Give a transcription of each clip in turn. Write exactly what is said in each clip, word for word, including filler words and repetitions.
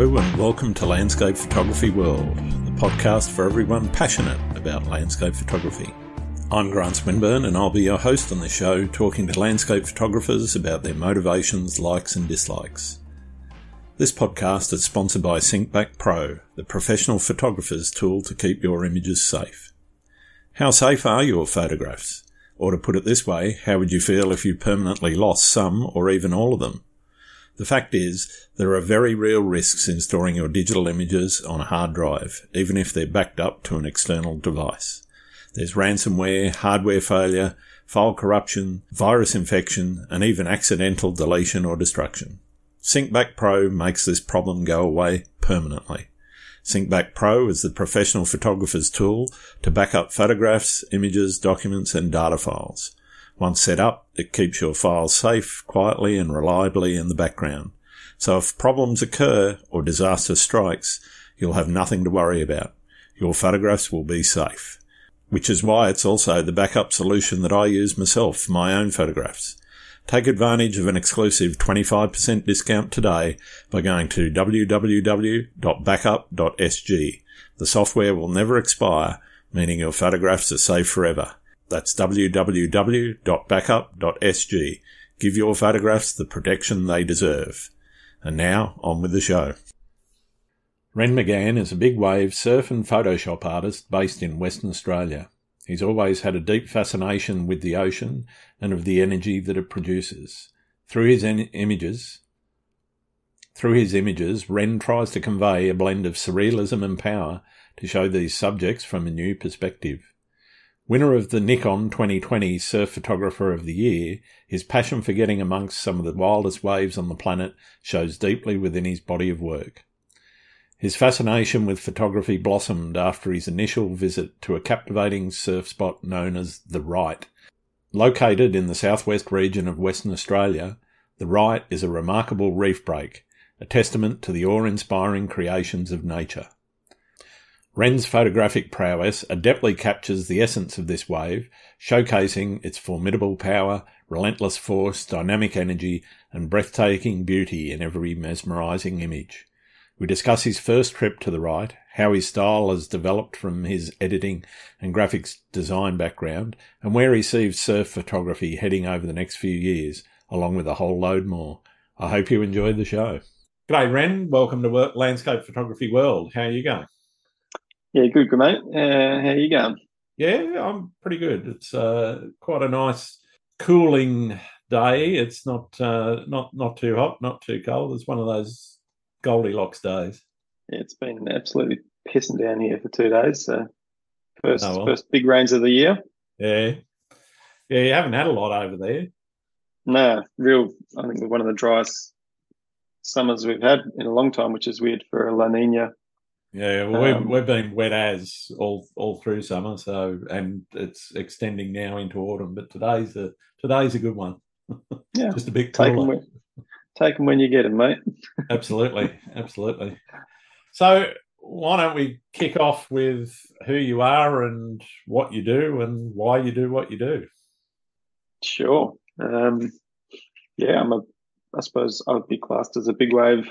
Hello and welcome to Landscape Photography World, the podcast for everyone passionate about landscape photography. I'm Grant Swinburne and I'll be your host on the show, talking to landscape photographers about their motivations, likes and dislikes. This podcast is sponsored by SyncBack Pro, the professional photographer's tool to keep your images safe. How safe are your photographs? Or to put it this way, how would you feel if you permanently lost some or even all of them? The fact is, there are very real risks in storing your digital images on a hard drive, even if they're backed up to an external device. There's ransomware, hardware failure, file corruption, virus infection, and even accidental deletion or destruction. SyncBack Pro makes this problem go away permanently. SyncBack Pro is the professional photographer's tool to back up photographs, images, documents and data files. Once set up, it keeps your files safe, quietly and reliably in the background. So if problems occur or disaster strikes, you'll have nothing to worry about. Your photographs will be safe. Which is why it's also the backup solution that I use myself for my own photographs. Take advantage of an exclusive twenty-five percent discount today by going to w w w dot backup dot s g. The software will never expire, meaning your photographs are safe forever. That's w w w dot backup dot s g. Give your photographs the protection they deserve. And now, on with the show. Ren McGann is a big-wave surf and Photoshop artist based in Western Australia. He's always had a deep fascination with the ocean and of the energy that it produces. Through his en- images, through his images, Ren tries to convey a blend of surrealism and power to show these subjects from a new perspective. Winner of the Nikon twenty twenty Surf Photographer of the Year, his passion for getting amongst some of the wildest waves on the planet shows deeply within his body of work. His fascination with photography blossomed after his initial visit to a captivating surf spot known as The Right. Located in the southwest region of Western Australia, The Right is a remarkable reef break, a testament to the awe-inspiring creations of nature. Ren's photographic prowess adeptly captures the essence of this wave, showcasing its formidable power, relentless force, dynamic energy, and breathtaking beauty in every mesmerising image. We discuss his first trip to the right, how his style has developed from his editing and graphics design background, and where he sees surf photography heading over the next few years, along with a whole load more. I hope you enjoy the show. G'day, Ren. Welcome to Work Landscape Photography World. How are you going? Yeah, good, good, mate. Uh, how are you going? Yeah, I'm pretty good. It's uh, quite a nice, cooling day. It's not uh, not not too hot, not too cold. It's one of those Goldilocks days. Yeah, it's been absolutely pissing down here for two days. So first, oh, well. first big rains of the year. Yeah, yeah. You haven't had a lot over there. No, real. I think one of the driest summers we've had in a long time, which is weird for a La Niña. Yeah, well, um, we've we've been wet as all all through summer. So, and it's extending now into autumn. But today's a today's a good one. Yeah, just a bit cooler. Take them when you get them, mate. Absolutely, absolutely. So why don't we kick off with who you are and what you do and why you do what you do? Sure. Um, yeah, I'm a, I suppose I would be classed as a big wave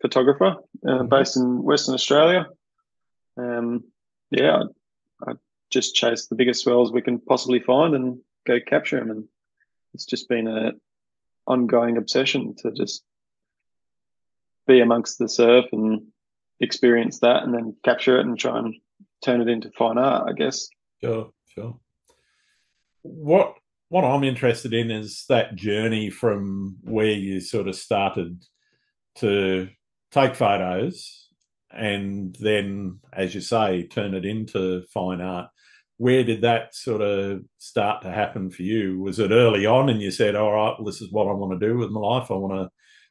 photographer uh, mm-hmm. based in Western Australia. Um, yeah, I, I just chase the biggest swells we can possibly find and go capture them. And it's just been a ongoing obsession to just be amongst the surf and experience that and then capture it and try and turn it into fine art, I guess. Sure, sure. What what I'm interested in is that journey from where you sort of started to take photos and then, as you say, turn it into fine art. Where did that sort of start to happen for you? Was it early on and you said, all right, well, this is what I want to do with my life. I want to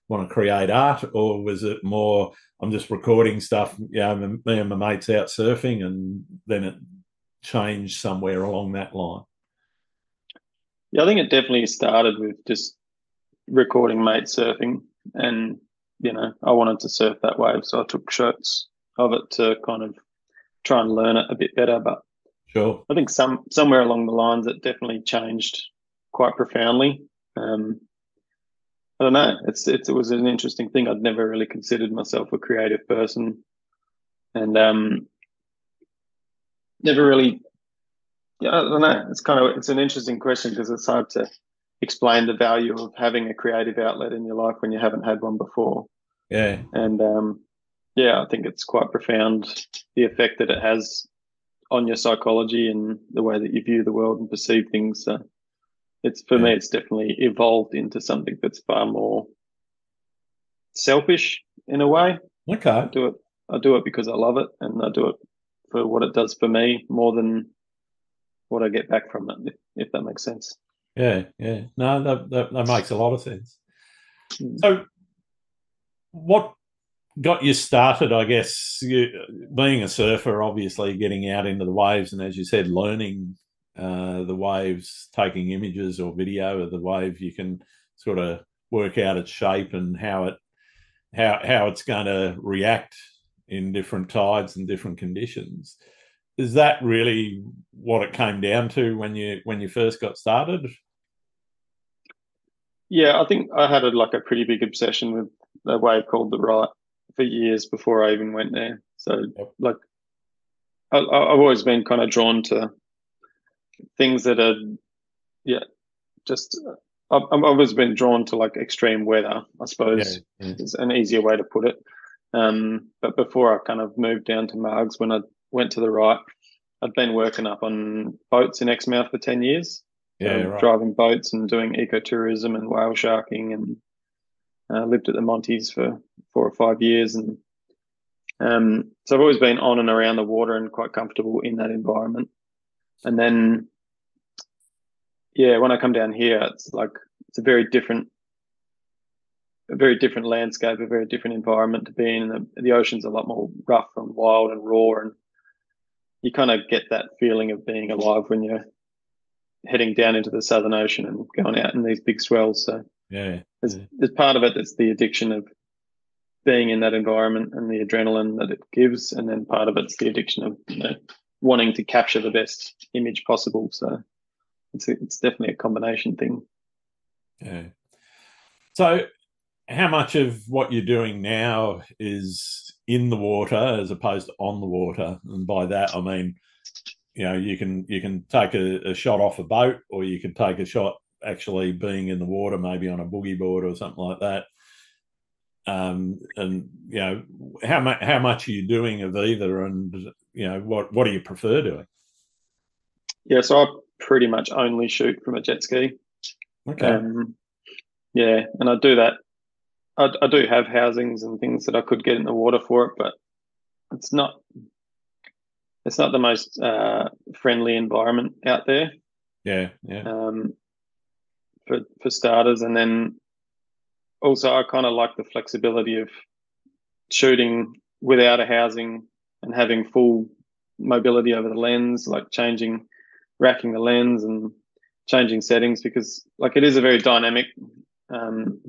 want to create art. Or was it more, I'm just recording stuff, you know, me and my mates out surfing, and then it changed somewhere along that line? Yeah, I think it definitely started with just recording mates surfing. And, you know, I wanted to surf that wave, so I took shots of it to kind of try and learn it a bit better. But sure. I think some somewhere along the lines it definitely changed quite profoundly. Um, I don't know. It's, it's, it was an interesting thing. I'd never really considered myself a creative person, and um, never really. Yeah, I don't know. It's kind of it's an interesting question because it's hard to explain the value of having a creative outlet in your life when you haven't had one before. Yeah, and um, yeah, I think it's quite profound, the effect that it has on your psychology and the way that you view the world and perceive things. So it's for yeah. me, it's definitely evolved into something that's far more selfish in a way. Okay, I do it. I do it because I love it, and I do it for what it does for me more than what I get back from it, if, if that makes sense. Yeah, yeah. No, that, that, that makes a lot of sense. So what got you started, I guess, you, being a surfer, obviously getting out into the waves and, as you said, learning uh, the waves, taking images or video of the wave, you can sort of work out its shape and how it how how it's going to react in different tides and different conditions. Is that really what it came down to when you when you first got started? Yeah, I think I had a, like a pretty big obsession with a wave called The Right for years before I even went there. So yep. like I, I've always been kind of drawn to things that are, yeah, just I've, I've always been drawn to like extreme weather, I suppose, yeah, yeah. is an easier way to put it. Um, but before I kind of moved down to Margs, when I went to The Right, I'd been working up on boats in Exmouth for ten years, yeah, um, right. driving boats and doing ecotourism and whale sharking, and uh, lived at the Monties for four or five years. And um, so I've always been on and around the water and quite comfortable in that environment. And then, yeah, when I come down here, it's like it's a very different, a very different landscape, a very different environment to be in. The, the ocean's a lot more rough and wild and raw, and you kind of get that feeling of being alive when you're heading down into the Southern Ocean and going out in these big swells. So yeah, there's, yeah. there's part of it that's the addiction of being in that environment and the adrenaline that it gives, and then part of it's the addiction of, you know, wanting to capture the best image possible. So it's a, it's definitely a combination thing. Yeah. So how much of what you're doing now is in the water as opposed to on the water? And by that, I mean, you know, you can you can take a, a shot off a boat, or you can take a shot actually being in the water, maybe on a boogie board or something like that. Um, and, you know, how, mu- how much are you doing of either, and, you know, what, what do you prefer doing? Yeah, so I pretty much only shoot from a jet ski. Okay. Um, yeah, and I do that. I, I do have housings and things that I could get in the water for it, but it's not it's not the most uh, friendly environment out there. Yeah, yeah. Um, for for starters, and then also I kind of like the flexibility of shooting without a housing and having full mobility over the lens, like changing, racking the lens and changing settings, because like it is a very dynamic Um,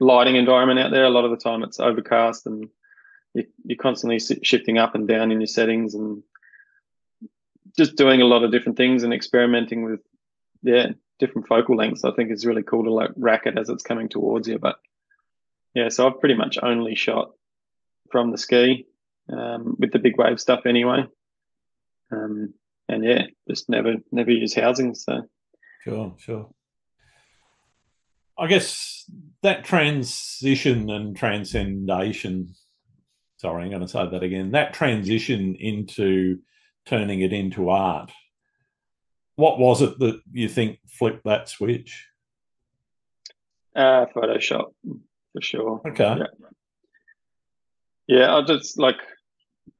lighting environment out there. A lot of the time it's overcast, and you, you're constantly shifting up and down in your settings and just doing a lot of different things and experimenting with yeah different focal lengths. I think it's really cool to like rack it as it's coming towards you. But yeah, so I've pretty much only shot from the ski um, with the big wave stuff anyway, um, and yeah just never never use housings. So sure sure I guess that transition and transcendation, sorry, I'm going to say that again, that transition into turning it into art, what was it that you think flipped that switch? Uh, Photoshop, for sure. Okay. Yeah. yeah, I just, like,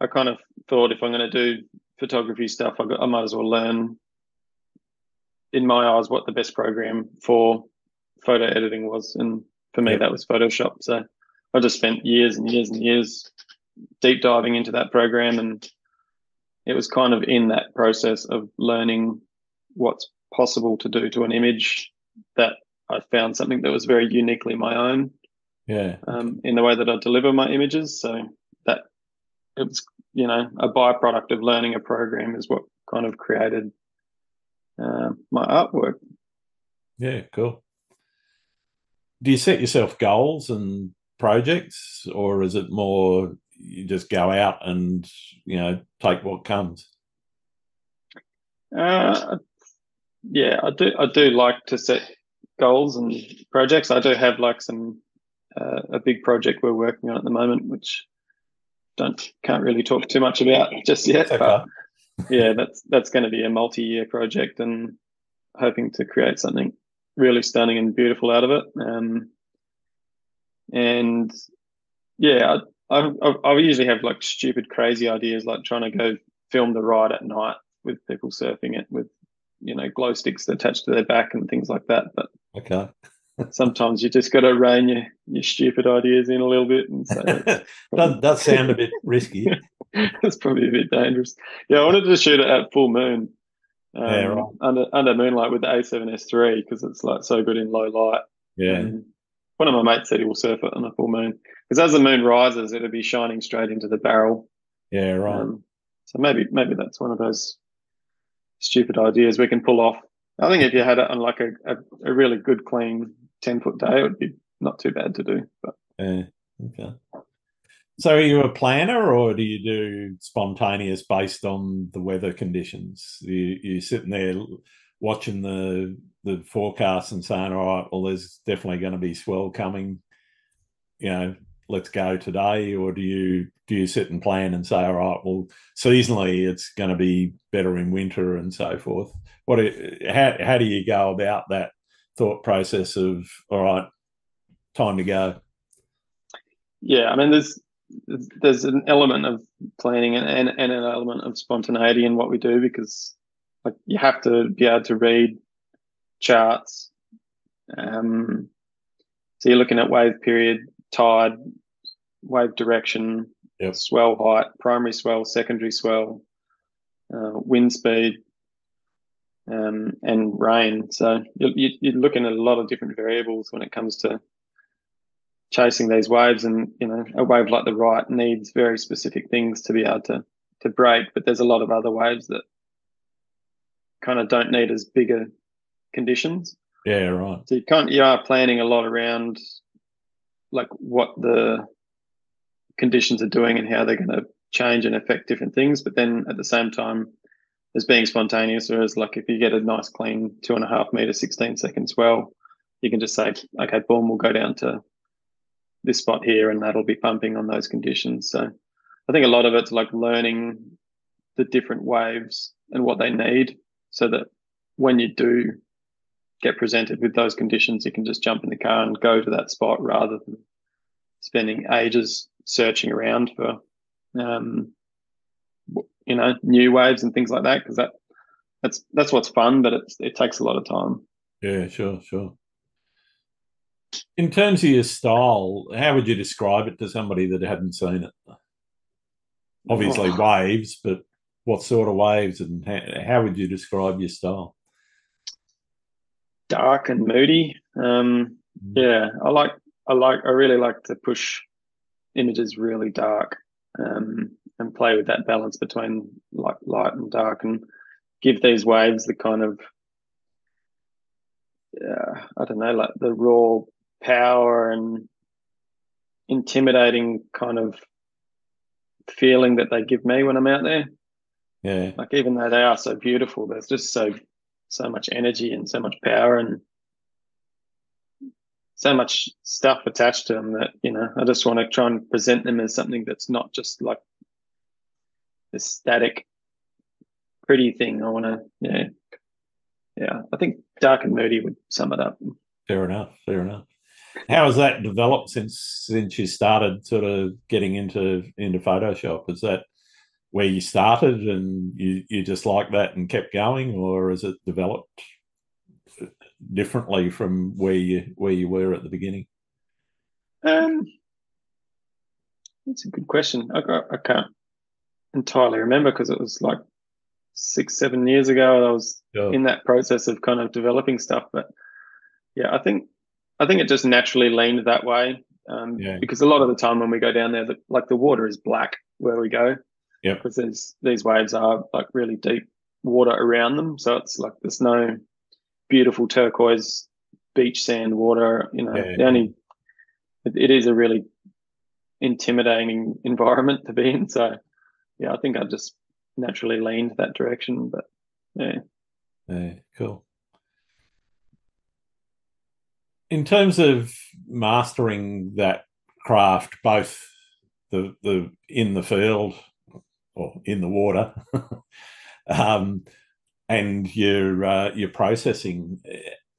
I kind of thought if I'm going to do photography stuff, I, got, I might as well learn, in my eyes, what the best program for photo editing was, and for me yeah. that was Photoshop. So I just spent years and years and years deep diving into that program, and it was kind of in that process of learning what's possible to do to an image that I found something that was very uniquely my own, yeah um in the way that I deliver my images. So that it was, you know, a byproduct of learning a program is what kind of created uh, my artwork. Yeah cool do you set yourself goals and projects, or is it more you just go out and, you know, take what comes? Uh, yeah, I do. I do like to set goals and projects. I do have like some uh, a big project we're working on at the moment, which don't can't really talk too much about just yet. Okay. But yeah, that's that's going to be a multi-year project, and hoping to create something really stunning and beautiful out of it. Um, and yeah, I, I I usually have like stupid, crazy ideas, like trying to go film the ride at night with people surfing it with, you know, glow sticks attached to their back and things like that. But okay, sometimes you just got to rein your, your stupid ideas in a little bit. And so that probably... does sound a bit risky. It's probably a bit dangerous. Yeah, I wanted to shoot it at full moon. Um, yeah, right. under, under moonlight with the A seven S three because it's like so good in low light. Yeah. Um, one of my mates said he will surf it on a full moon because as the moon rises, it'll be shining straight into the barrel. Yeah, right. Um, so maybe maybe that's one of those stupid ideas we can pull off. I think if you had it on like a, a, a really good, clean ten-foot day, it would be not too bad to do. But. Yeah, okay. So are you a planner or do you do spontaneous based on the weather conditions? You, you're sitting there watching the the forecast and saying, all right, well, there's definitely going to be swell coming. You know, let's go today. Or do you do you sit and plan and say, all right, well, seasonally it's going to be better in winter and so forth? What? How, how do you go about that thought process of, all right, time to go? Yeah, I mean, there's... there's an element of planning and, and, and an element of spontaneity in what we do because, like, you have to be able to read charts. Um, so you're looking at wave period, tide, wave direction, yep. swell height, primary swell, secondary swell, uh, wind speed, um, and rain. So you're, you're looking at a lot of different variables when it comes to chasing these waves, and you know, a wave like the right needs very specific things to be able to to break, but there's a lot of other waves that kind of don't need as bigger conditions. Yeah, right. So you can't you are planning a lot around like what the conditions are doing and how they're going to change and affect different things, but then at the same time there's being spontaneous, whereas like if you get a nice clean two and a half meter sixteen second swell, you can just say, okay, boom, we'll go down to this spot here and that'll be pumping on those conditions. So I think a lot of it's like learning the different waves and what they need so that when you do get presented with those conditions, you can just jump in the car and go to that spot rather than spending ages searching around for, um, you know, new waves and things like that. Cause that that's, that's what's fun, but it's, it takes a lot of time. Yeah, sure, sure. In terms of your style, how would you describe it to somebody that hadn't seen it? Obviously oh. waves, but what sort of waves and how would you describe your style? Dark and moody. Um, yeah, I like, I like, I really like to push images really dark um, and play with that balance between light, light and dark, and give these waves the kind of, uh, I don't know, like the raw power and intimidating kind of feeling that they give me when I'm out there. Yeah. Like even though they are so beautiful, there's just so so much energy and so much power and so much stuff attached to them that, you know, I just want to try and present them as something that's not just like this static, pretty thing. I want to, yeah. Yeah, I think dark and moody would sum it up. Fair enough, fair enough. How has that developed since since you started sort of getting into into Photoshop? Is that where you started and you, you just like that and kept going, or has it developed differently from where you where you were at the beginning? Um, that's a good question. I, I can't entirely remember because it was like six, seven years ago. I was sure. in that process of kind of developing stuff, but yeah, I think I think it just naturally leaned that way um, yeah. because a lot of the time when we go down there, the, like the water is black where we go yep. because there's, these waves are like really deep water around them. So it's like there's no beautiful turquoise beach sand water. You know, yeah. the only it is a really intimidating environment to be in. So yeah, I think I just naturally leaned that direction. But yeah, yeah, cool. In terms of mastering that craft, both the the in the field or in the water, um, and your uh, your processing,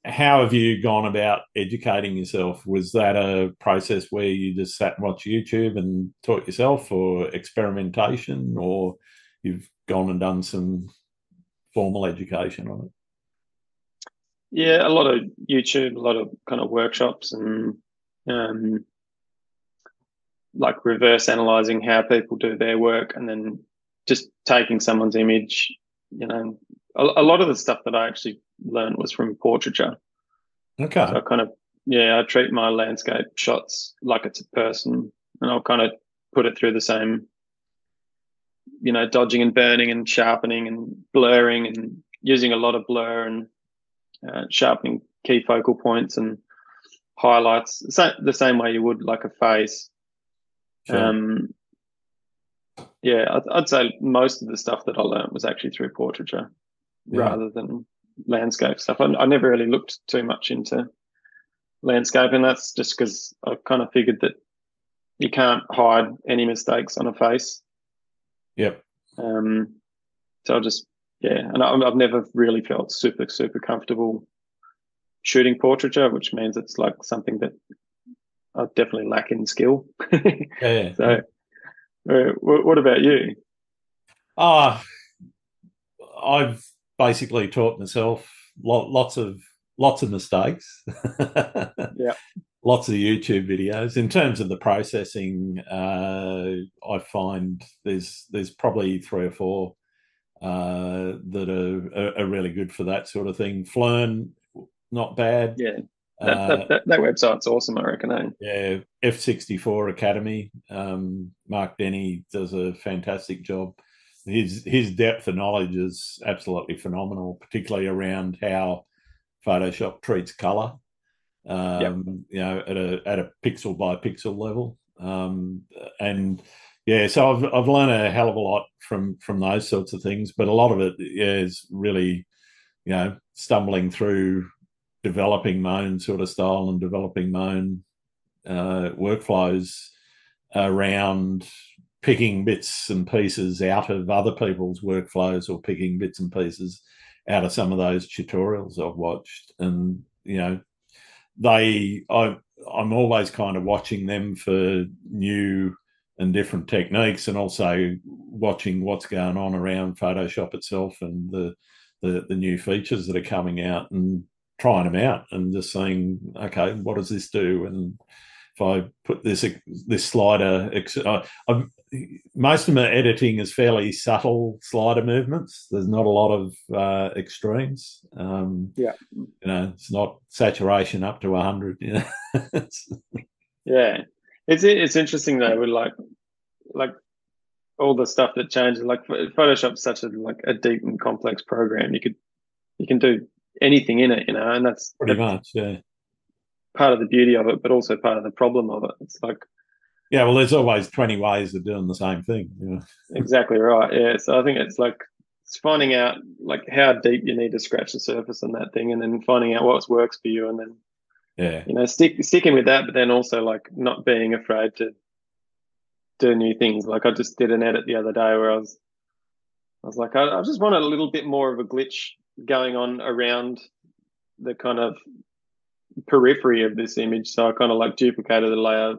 how have you gone about educating yourself? Was that a process where you just sat and watched YouTube and taught yourself, or experimentation, or you've gone and done some formal education on it? Yeah, a lot of YouTube, a lot of kind of workshops, and um, like reverse analyzing how people do their work, and then just taking someone's image. You know, a, a lot of the stuff that I actually learned was from portraiture. Okay. So I kind of, yeah, I treat my landscape shots like it's a person, and I'll kind of put it through the same, you know, dodging and burning and sharpening and blurring and using a lot of blur and Uh, sharpening key focal points and highlights, so the same way you would like a face. Sure. Um, yeah, I'd, I'd say most of the stuff that I learned was actually through portraiture, yeah, rather than landscape stuff. I, I never really looked too much into landscape, and that's just because I kind of figured that you can't hide any mistakes on a face. Yep. Um, so I just... Yeah, and I've never really felt super, super comfortable shooting portraiture, which means it's like something that I definitely lack in skill. Yeah. So, uh, what about you? Ah, uh, I've basically taught myself lots of lots of mistakes. Yeah, lots of YouTube videos. In terms of the processing, uh, I find there's there's probably three or four uh that are, are really good for that sort of thing. Phlearn, not bad. Yeah, that, uh, that, that, that website's awesome, I reckon. Eh? Yeah, F sixty-four Academy. Um, Mark Denny does a fantastic job. His his depth of knowledge is absolutely phenomenal, particularly around how Photoshop treats color. Um, yep. You know, at a at a pixel by pixel level, um, and. Yeah, so I've I've learned a hell of a lot from, from those sorts of things, but a lot of it yeah, is really, you know, stumbling through, developing my own sort of style and developing my own uh, workflows around picking bits and pieces out of other people's workflows, or picking bits and pieces out of some of those tutorials I've watched. And, you know, they I I'm always kind of watching them for new and different techniques, and also watching what's going on around Photoshop itself and the, the the new features that are coming out, and trying them out and just saying, okay, what does this do? And if I put this this slider, I, I, most of my editing is fairly subtle slider movements. There's not a lot of uh, extremes. Um, yeah, you know, it's not saturation up to one hundred. You know? Yeah. It's it's interesting though, with like like all the stuff that changes. Like Photoshop's such a like a deep and complex program. You could you can do anything in it, you know, and that's pretty much yeah part of the beauty of it, but also part of the problem of it. It's like yeah, well, there's always twenty ways of doing the same thing. You know? Exactly right. Yeah, so I think it's like it's finding out like how deep you need to scratch the surface on that thing, and then finding out what works for you, and then. Yeah, you know, stick, sticking with that, but then also like not being afraid to do new things. Like I just did an edit the other day where I was, I was like, I, I just want a little bit more of a glitch going on around the kind of periphery of this image. So I kind of like duplicated the layer,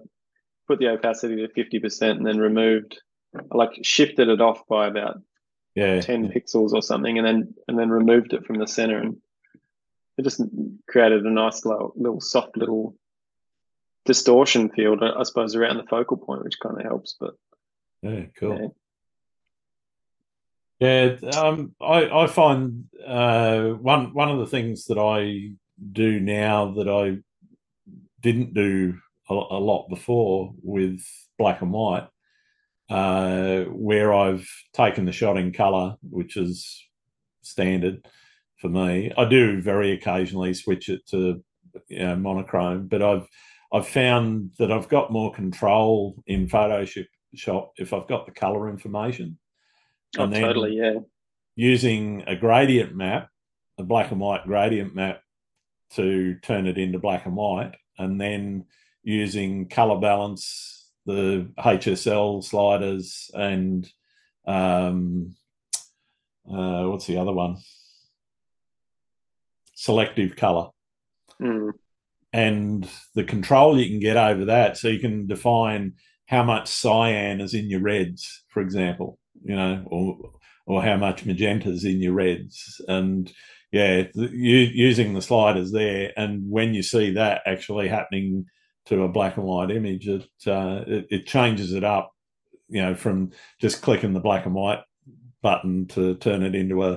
put the opacity to fifty percent, and then removed, I like shifted it off by about yeah, ten yeah. pixels or something, and then and then removed it from the center and. It just created a nice little, little soft little distortion field, I suppose, around the focal point, which kind of helps. But yeah, cool. Yeah, yeah um, I, I find uh, one one of the things that I do now that I didn't do a, a lot before with black and white, uh, where I've taken the shot in colour, which is standard. For me, I do very occasionally switch it to you know, monochrome, but I've I've found that I've got more control in Photoshop if I've got the color information. Oh, and then totally, yeah. Using a gradient map, a black and white gradient map, to turn it into black and white, and then using color balance, the H S L sliders, and um, uh, what's the other one? Selective color. Mm. And the control you can get over that, so you can define how much cyan is in your reds, for example, you know, or or how much magenta is in your reds. And yeah, th- using the sliders there, and when you see that actually happening to a black and white image, it, uh, it it changes it up, you know, from just clicking the black and white button to turn it into a,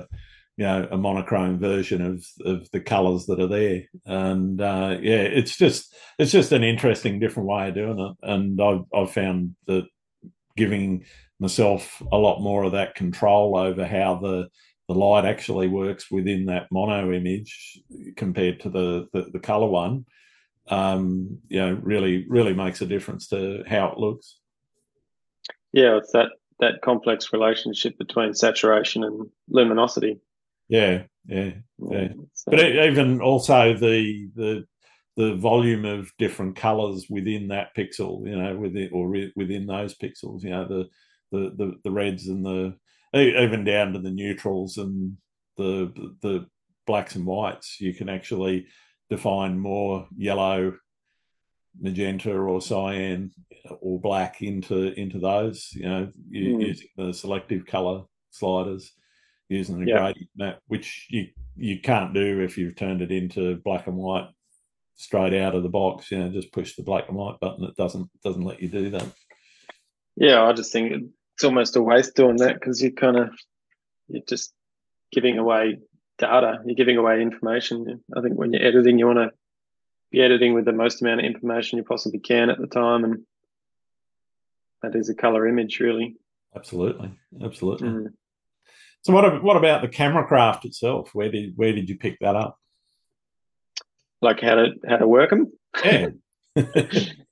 you know, a monochrome version of of the colours that are there. And uh, yeah, it's just it's just an interesting different way of doing it. And I've I've found that giving myself a lot more of that control over how the the light actually works within that mono image compared to the the, the colour one, um, you know, really really makes a difference to how it looks. Yeah, it's that that complex relationship between saturation and luminosity. Yeah, yeah, yeah. But even also the the the volume of different colours within that pixel, you know, within or re- within those pixels, you know, the, the the the reds and the even down to the neutrals and the the blacks and whites. You can actually define more yellow, magenta, or cyan, or black into into those. You know, mm. using the selective colour sliders. Using a yeah. gradient map, which you you can't do if you've turned it into black and white straight out of the box. You know, just push the black and white button. It doesn't doesn't let you do that. Yeah, I just think it's almost a waste doing that, because you kind of you're just giving away data. You're giving away information. I think when you're editing, you want to be editing with the most amount of information you possibly can at the time, and that is a color image, really. Absolutely, absolutely. Mm. So what what about the camera craft itself? Where did where did you pick that up? Like how to how to work them? Yeah.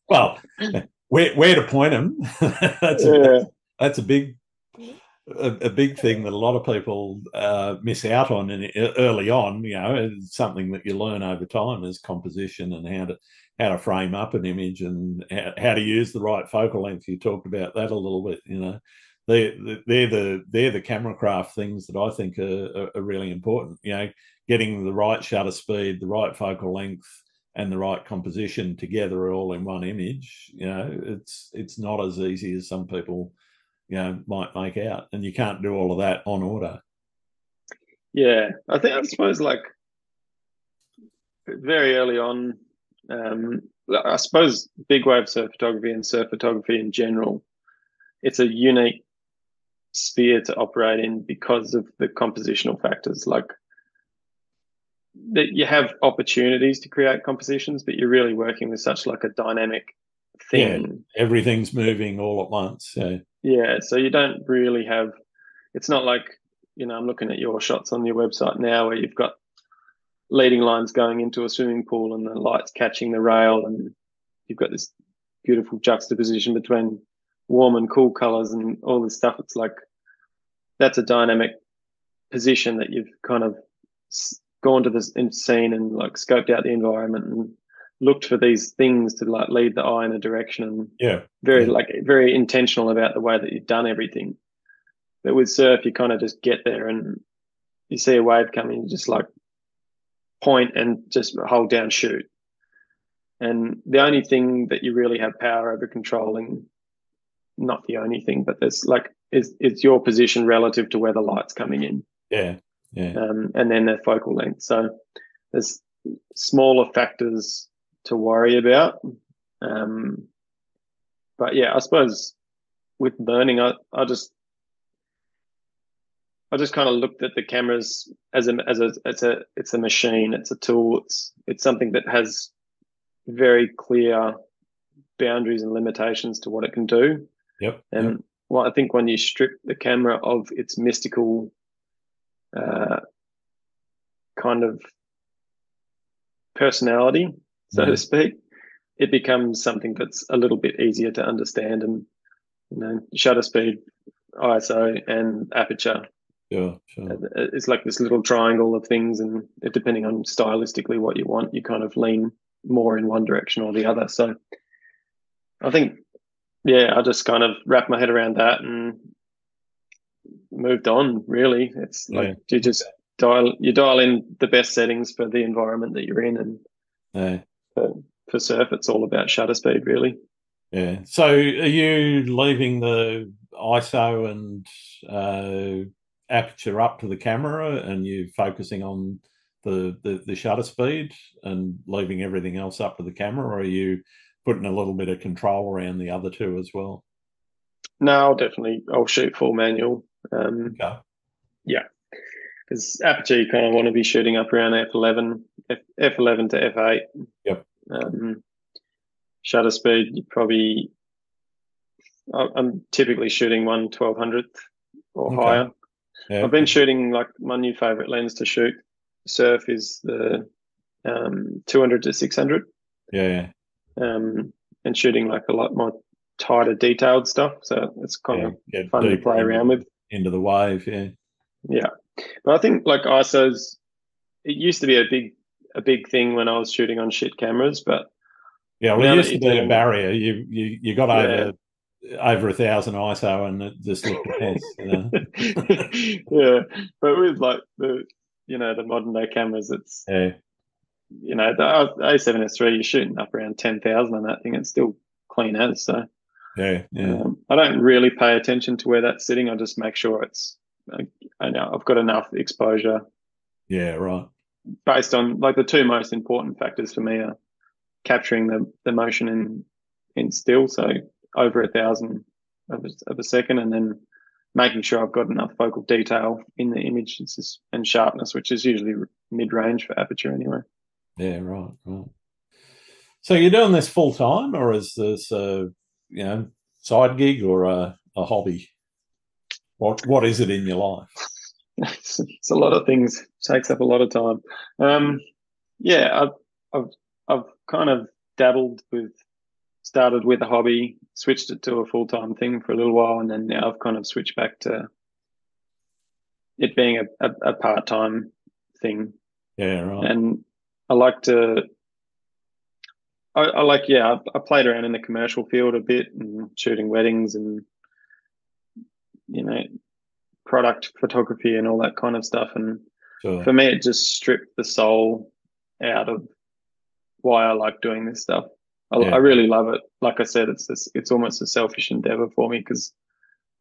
Well, where where to point them? that's a, yeah. that's a big a, a big thing that a lot of people uh, miss out on in, early on. You know, it's something that you learn over time is composition and how to how to frame up an image and how, how to use the right focal length. You talked about that a little bit, you know. They're, they're the they're the camera craft things that I think are, are really important. You know, getting the right shutter speed, the right focal length, and the right composition together all in one image. You know, it's it's not as easy as some people, you know, might make out, and you can't do all of that on order. Yeah, I think I suppose like very early on, um, I suppose big wave surf photography and surf photography in general, it's a unique sphere to operate in because of the compositional factors, like that you have opportunities to create compositions, but you're really working with such like a dynamic thing. Yeah, everything's moving all at once. So. Yeah. So you don't really have, it's not like, you know, I'm looking at your shots on your website now where you've got leading lines going into a swimming pool and the light's catching the rail and you've got this beautiful juxtaposition between warm and cool colors and all this stuff. It's like that's a dynamic position that you've kind of gone to this scene and like scoped out the environment and looked for these things to like lead the eye in a direction, and yeah very yeah. like very intentional about the way that you've done everything. But with surf, you kind of just get there and you see a wave coming, you just like point and just hold down shoot, and the only thing that you really have power over controlling, not the only thing, but there's like it's, it's your position relative to where the light's coming in. Yeah, yeah. Um, and then their focal length. So there's smaller factors to worry about. Um, but yeah, I suppose with learning, I, I just I just kind of looked at the cameras as a as a it's a it's a machine, it's a tool, it's it's something that has very clear boundaries and limitations to what it can do. Yep. And yep. Well, I think when you strip the camera of its mystical uh, kind of personality, so mm-hmm. to speak, it becomes something that's a little bit easier to understand. And, you know, shutter speed, I S O and aperture. Yeah, sure. It's like this little triangle of things, and depending on stylistically what you want, you kind of lean more in one direction or the other. So I think, yeah, I just kind of wrapped my head around that and moved on, really. It's like yeah. you just dial you dial in the best settings for the environment that you're in, and yeah. for, for surf, it's all about shutter speed, really. Yeah. So are you leaving the I S O and uh, aperture up to the camera, and you focusing on the, the, the shutter speed and leaving everything else up to the camera, or are you putting a little bit of control around the other two as well? No, I'll definitely I'll shoot full manual. Um, okay. Yeah, because aperture you kind of want to be shooting up around f eleven, f, f11 to f eight. Yep. Um, shutter speed, you probably I'm typically shooting one twelve hundredth or okay. higher. Yeah. I've been shooting, like, my new favorite lens to shoot surf is the um, two hundred to six hundred. Yeah. yeah. Um, and shooting like a lot more tighter detailed stuff. So it's kind yeah, of yeah, fun to play around with. Into the wave. Yeah. Yeah. But I think, like, I S Os, it used to be a big, a big thing when I was shooting on shit cameras, but. Yeah. Well, it used to be doing... a barrier. You, you, you got yeah. over. over a thousand I S O and it just looked nice, you know? Yeah, but with, like, the you know the modern day cameras, it's yeah. you know the A seven S three, you're shooting up around ten thousand on that thing. It's still clean as. So yeah, yeah. Um, I don't really pay attention to where that's sitting. I just make sure it's I, I know I've got enough exposure. Yeah, right. Based on, like, the two most important factors for me are capturing the the motion in in still. So over a thousand of a, of a second, and then making sure I've got enough focal detail in the image just, and sharpness, which is usually mid-range for aperture anyway. Yeah, right, right. So you're doing this full-time, or is this a you know, side gig or a, a hobby? What What is it in your life? it's, it's a lot of things. It takes up a lot of time. Um, yeah, I've, I've, I've kind of dabbled with started with a hobby, switched it to a full-time thing for a little while, and then now I've kind of switched back to it being a, a, a part-time thing. Yeah, right. And I like to, I, I like, yeah, I, I played around in the commercial field a bit and shooting weddings and, you know, product photography and all that kind of stuff. And sure. for me, it just stripped the soul out of why I like doing this stuff. I, yeah. I really love it. Like I said, it's this, it's almost a selfish endeavor for me because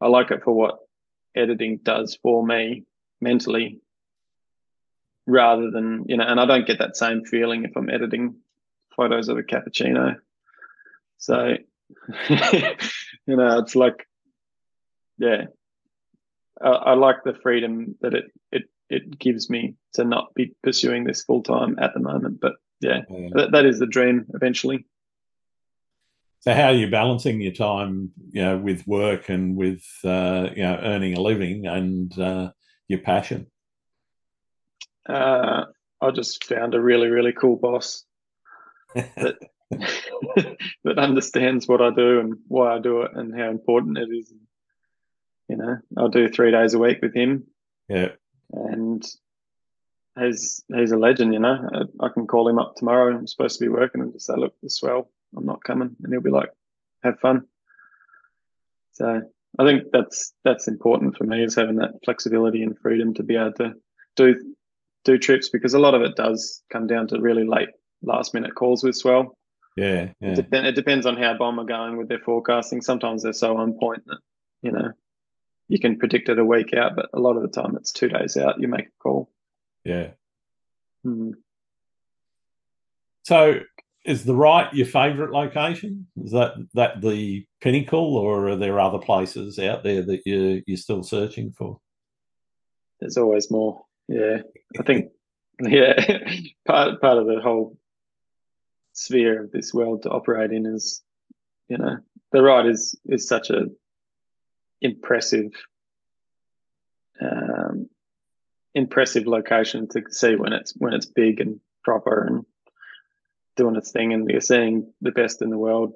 I like it for what editing does for me mentally, rather than, you know, and I don't get that same feeling if I'm editing photos of a cappuccino. So, you know, it's like, yeah, I, I like the freedom that it, it, it gives me to not be pursuing this full time at the moment. But yeah, yeah. That, that is the dream eventually. So how are you balancing your time, you know, with work and with, uh, you know, earning a living and uh, your passion? Uh, I just found a really, really cool boss that that understands what I do and why I do it and how important it is. You know, I'll do three days a week with him. Yeah. And he's, he's a legend, you know. I, I can call him up tomorrow. I'm supposed to be working and just say, look, this swell. I'm not coming, and he'll be like, have fun. So I think that's that's important for me, is having that flexibility and freedom to be able to do do trips, because a lot of it does come down to really late last minute calls with Swell. Yeah, yeah. It, dep- it depends on how Bomb are going with their forecasting. Sometimes they're so on point that, you know, you can predict it a week out, but a lot of the time it's two days out you make a call. Yeah. Mm. So is the Right your favourite location? Is that, that the pinnacle, or are there other places out there that you you're still searching for? There's always more. Yeah, I think yeah, part part of the whole sphere of this world to operate in is, you know, the Right is is such a impressive um, impressive location to see when it's when it's big and proper and. doing its thing, and you're seeing the best in the world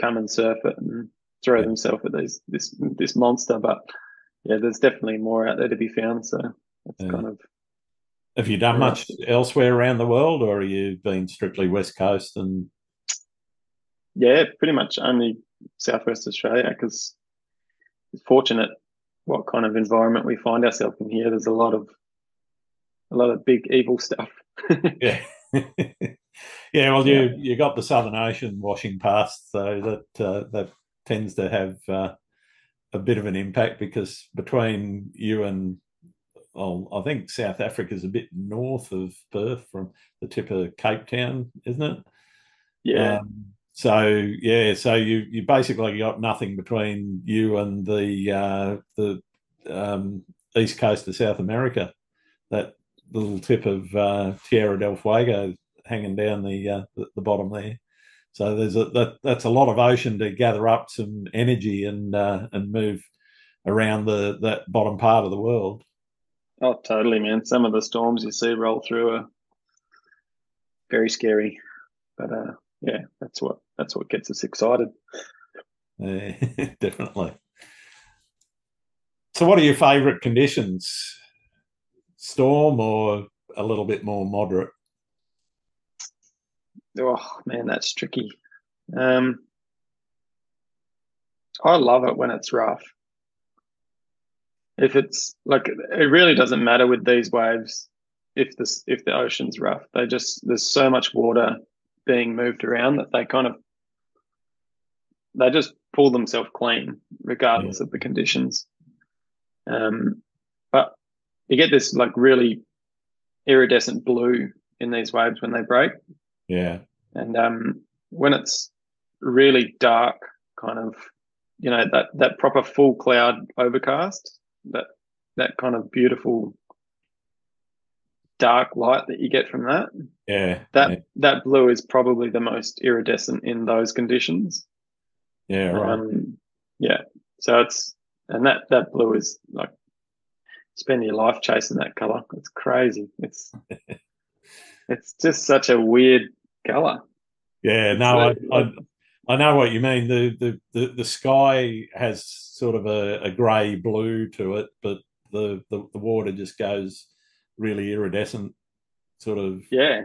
come and surf it and throw yeah. themselves at these, this this monster. But yeah, there's definitely more out there to be found. So it's yeah. kind of. Have you done yeah. much elsewhere around the world, or are you been strictly West Coast and? Yeah, pretty much only Southwest Australia, because it's fortunate what kind of environment we find ourselves in here. There's a lot of a lot of big evil stuff. yeah. Yeah, well, you, yeah. you got the Southern Ocean washing past, so that uh, that tends to have uh, a bit of an impact, because between you and, well, I think South Africa's a bit north of Perth from the tip of Cape Town, isn't it? Yeah. Um, so, yeah, so you, you basically got nothing between you and the uh, the um, east coast of South America, that little tip of uh, Tierra del Fuego hanging down the uh, the bottom there. So there's a that, that's a lot of ocean to gather up some energy and uh, and move around the that bottom part of the world. Oh, totally, man. Some of the storms you see roll through are very scary, but uh, yeah, that's what that's what gets us excited. Yeah, definitely. So, what are your favourite conditions? Storm or a little bit more moderate? Oh man, that's tricky. Um, I love it when it's rough. If it's like, it really doesn't matter with these waves. If this, if the ocean's rough, they just there's so much water being moved around that they kind of they just pull themselves clean regardless yeah. of the conditions. Um, but you get this like really iridescent blue in these waves when they break. Yeah. And um, when it's really dark, kind of, you know, that, that proper full cloud overcast, that that kind of beautiful dark light that you get from that. Yeah. That yeah. that blue is probably the most iridescent in those conditions. Yeah, right. Um, yeah. So it's, and that, that blue is like, spend your life chasing that colour. It's crazy. It's it's just such a weird colour. Yeah, no, so, I, I I know what you mean. The the, the, the sky has sort of a, a grey blue to it, but the, the, the water just goes really iridescent, sort of. Yeah.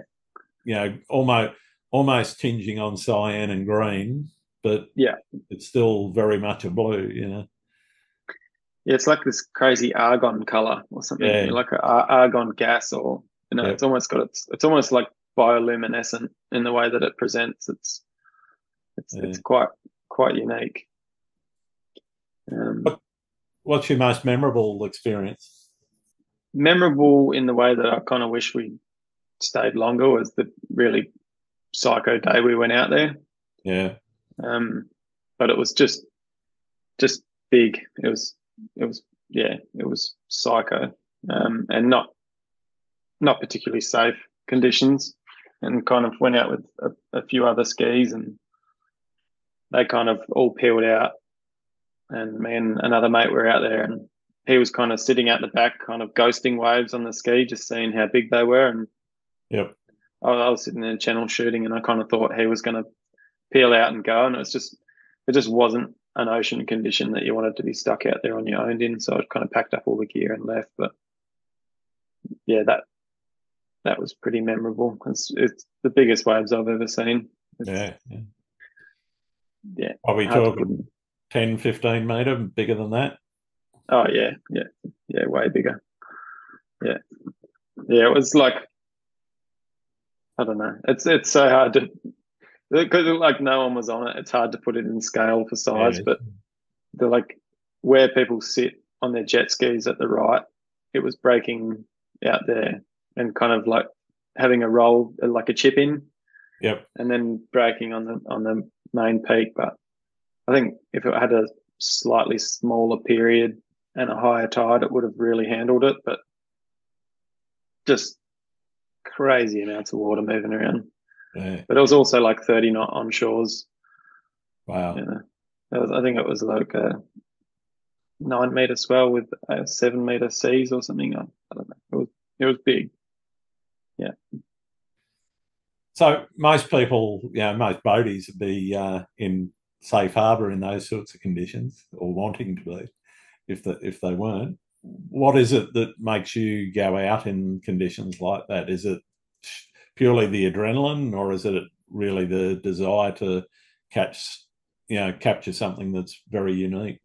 You know, almost almost tinging on cyan and green, but yeah, it's still very much a blue, you know. Yeah, it's like this crazy argon color or something, yeah. like an ar- argon gas, or you know, yep. it's almost got it's it's almost like bioluminescent in the way that it presents. It's it's yeah. it's quite quite unique. Um, what, what's your most memorable experience? Memorable in the way that I kind of wish we stayed longer was the really psycho day we went out there. Yeah. Um, but it was just just big. It was. It was yeah, it was psycho, um, and not not particularly safe conditions. And kind of went out with a, a few other skis, and they kind of all peeled out. And me and another mate were out there, and he was kind of sitting out the back, kind of ghosting waves on the ski, just seeing how big they were. And yep, I, I was sitting there channel shooting, and I kind of thought he was going to peel out and go, and it's just it just wasn't an ocean condition that you wanted to be stuck out there on your own in. So I kind of packed up all the gear and left. But yeah, that that was pretty memorable. It's, it's the biggest waves I've ever seen. It's, yeah, yeah. yeah. Are we talking ten, fifteen metre, bigger than that? Oh yeah, yeah, yeah, way bigger. Yeah, yeah. It was like, I don't know. It's it's so hard to. Because like no one was on it, it's hard to put it in scale for size. Yeah. But they're like where people sit on their jet skis at the right, it was breaking out there and kind of like having a roll, like a chip in. Yep. And then breaking on the on the main peak. But I think if it had a slightly smaller period and a higher tide, it would have really handled it. But just crazy amounts of water moving around. Yeah. But it was also like thirty knot onshores. Wow. Yeah. That was, I think it was like a nine metre swell with a seven metre seas or something. I, I don't know. It was, it was big. Yeah. So most people, you know, most boaties would be uh, in safe harbour in those sorts of conditions, or wanting to be, if the, if they weren't. What is it that makes you go out in conditions like that? Is it purely the adrenaline, or is it really the desire to catch, you know, capture something that's very unique?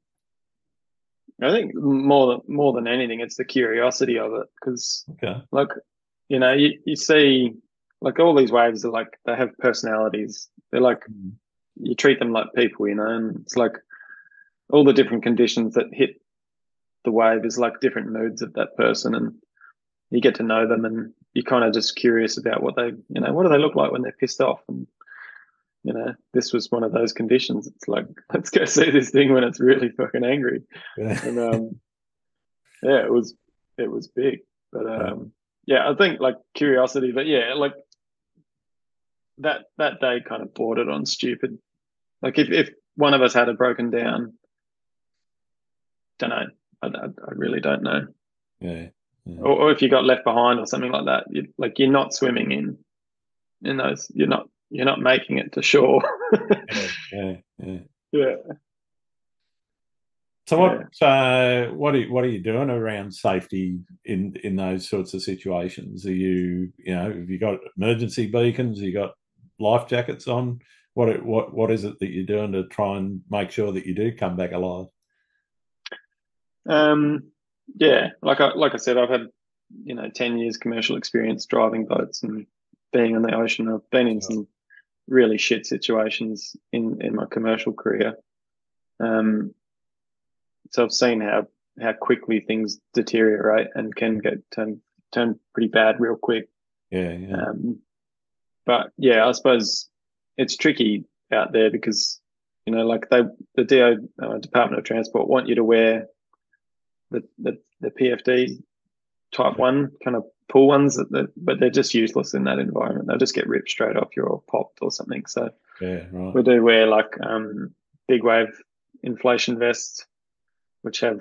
I think more than more than anything, it's the curiosity of it, because, okay. like, you know, you, you see, like, all these waves are like, they have personalities. They're like, mm-hmm. you treat them like people, you know, and it's like all the different conditions that hit the wave is like different moods of that person, and you get to know them, and you're kind of just curious about what they, you know, what do they look like when they're pissed off? And, you know, this was one of those conditions. It's like, let's go see this thing when it's really fucking angry. Yeah. And um, yeah, it was, it was big, but um, yeah, I think like curiosity, but yeah, like that, that day kind of bordered on stupid. Like if, if one of us had a broken down, don't know, I, I, I really don't know. Yeah. yeah. Or, or if you got left behind or something like that, you, like you're not swimming in, in those, you're not, you're not making it to shore. yeah, yeah, yeah. yeah. So what, yeah. uh, what are you, what are you doing around safety in, in those sorts of situations? Are you, you know, have you got emergency beacons? Have you got life jackets on? What, what, what is it that you're doing to try and make sure that you do come back alive? Um, yeah, like I, like I said, I've had, you know, ten years commercial experience driving boats and being on the ocean. I've been in some really shit situations in, in my commercial career. Um, so I've seen how, how quickly things deteriorate and can get turned, turned pretty bad real quick. Yeah, yeah. Um, but yeah, I suppose it's tricky out there because, you know, like they, the D O, uh, Department of Transport want you to wear the, the, the P F D type one kind of pool ones, that, that, but they're just useless in that environment. They'll just get ripped straight off you or popped or something. So yeah, right. we do wear like um, big wave inflation vests, which have,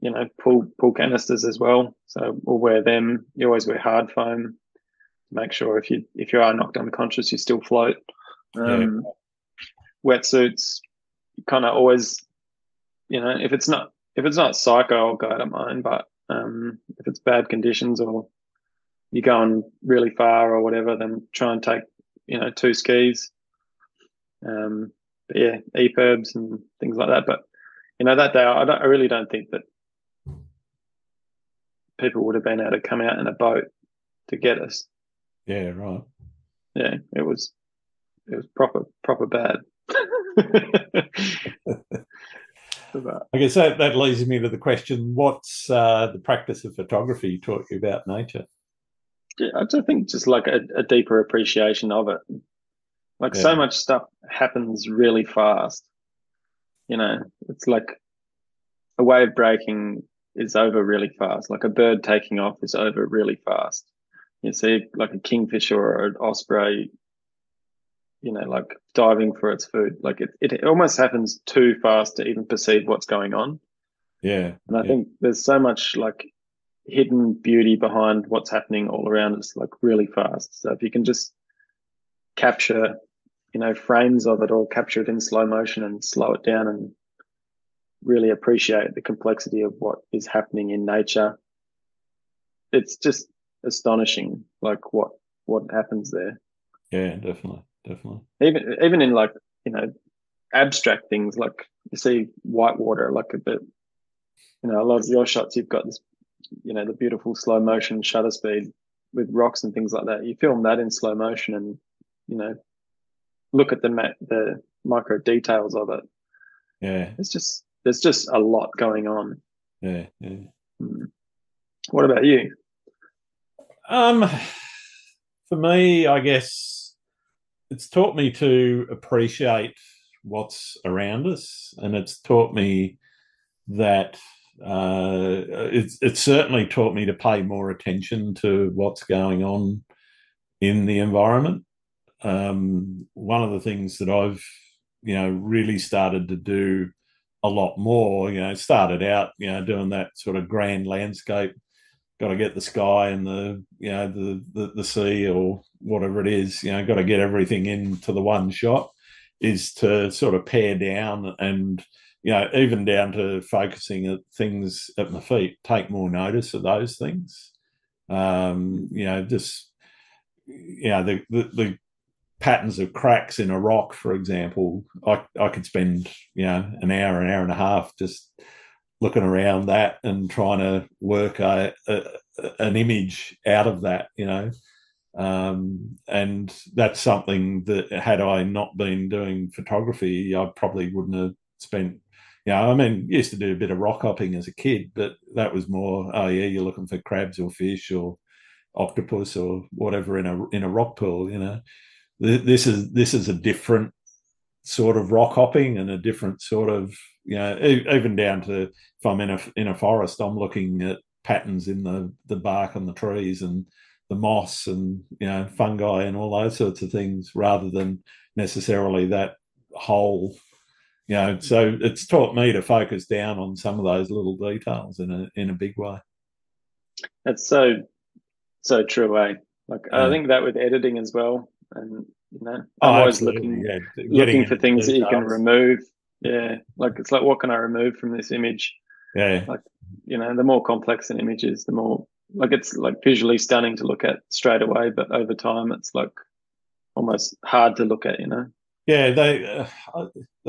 you know, pool pool canisters as well. So we'll wear them. You always wear hard foam to make sure if you if you are knocked unconscious, you still float. Um, yeah. Wetsuits, kind of always, you know, if it's not if it's not psycho, I'll go out of mine. But um, if it's bad conditions or you're going really far or whatever, then try and take, you know, two skis. Um, but yeah, E P I R Bs and things like that. But, you know, that day, I, don't, I really don't think that people would have been able to come out in a boat to get us. Yeah, right. Yeah, it was it was proper, proper bad. I guess that, that leads me to the question, what's uh, the practice of photography taught you about nature? Yeah, I just think just like a, a deeper appreciation of it. Like yeah. so much stuff happens really fast. You know, it's like a wave breaking is over really fast. Like a bird taking off is over really fast. You see like a kingfisher or an osprey, you know, like diving for its food. Like it, it almost happens too fast to even perceive what's going on. Yeah. And I yeah. think there's so much like hidden beauty behind what's happening all around us, like really fast. So if you can just capture, you know, frames of it or capture it in slow motion and slow it down and really appreciate the complexity of what is happening in nature, it's just astonishing, like what, what happens there. Yeah, definitely. Definitely. Even even in like, you know, abstract things, like you see whitewater, like a bit, you know, a lot of your shots, you've got this, you know, the beautiful slow motion shutter speed with rocks and things like that. You film that in slow motion and, you know, look at the ma- the micro details of it. Yeah. It's just, there's just a lot going on. Yeah. yeah. What about you? Um, for me, I guess, it's taught me to appreciate what's around us, and it's taught me that uh, it's, it's certainly taught me to pay more attention to what's going on in the environment. Um, one of the things that I've, you know, really started to do a lot more, you know, started out, you know, doing that sort of grand landscape got to get the sky and the, you know, the, the, the sea or whatever it is, you know, got to get everything into the one shot, is to sort of pare down and, you know, even down to focusing at things at my feet, take more notice of those things. Um, you know, just, you know, the, the, the patterns of cracks in a rock, for example, I, I could spend, you know, an hour, an hour and a half just looking around that and trying to work a, a, an image out of that, you know. Um, and that's something that had I not been doing photography, I probably wouldn't have spent, you know, I mean, used to do a bit of rock hopping as a kid, but that was more, oh, yeah, you're looking for crabs or fish or octopus or whatever in a in a rock pool, you know. This is this is a different sort of rock hopping and a different sort of, you know, even down to if I'm in a in a forest, I'm looking at patterns in the the bark on the trees and the moss and, you know, fungi and all those sorts of things, rather than necessarily that whole, you know. So it's taught me to focus down on some of those little details in a in a big way. That's so so true, eh? Like yeah. I think that with editing as well. And you know, I'm oh, always looking yeah. looking for things that you can remove. Yeah, like it's like, what can I remove from this image? Yeah, like, you know, the more complex an image is, the more like it's like visually stunning to look at straight away, but over time, it's like almost hard to look at, you know. Yeah, they uh,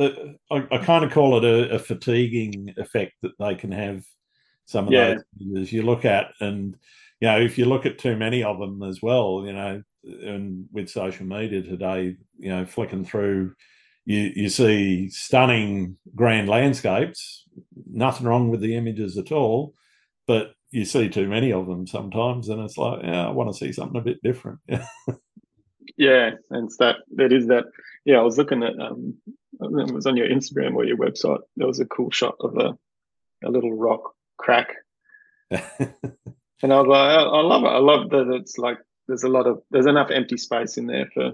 I, I, I kind of call it a, a fatiguing effect that they can have. Some of yeah. those images you look at, and you know, if you look at too many of them as well, you know. And with social media today, you know, flicking through, you, you see stunning grand landscapes, nothing wrong with the images at all, but you see too many of them sometimes, and it's like, yeah, I want to see something a bit different. Yeah, and it's that, that is that, yeah, I was looking at, um, it was on your Instagram or your website, there was a cool shot of a, a little rock crack. And I was like, I, I love it. I love that it's like, There's a lot of there's enough empty space in there for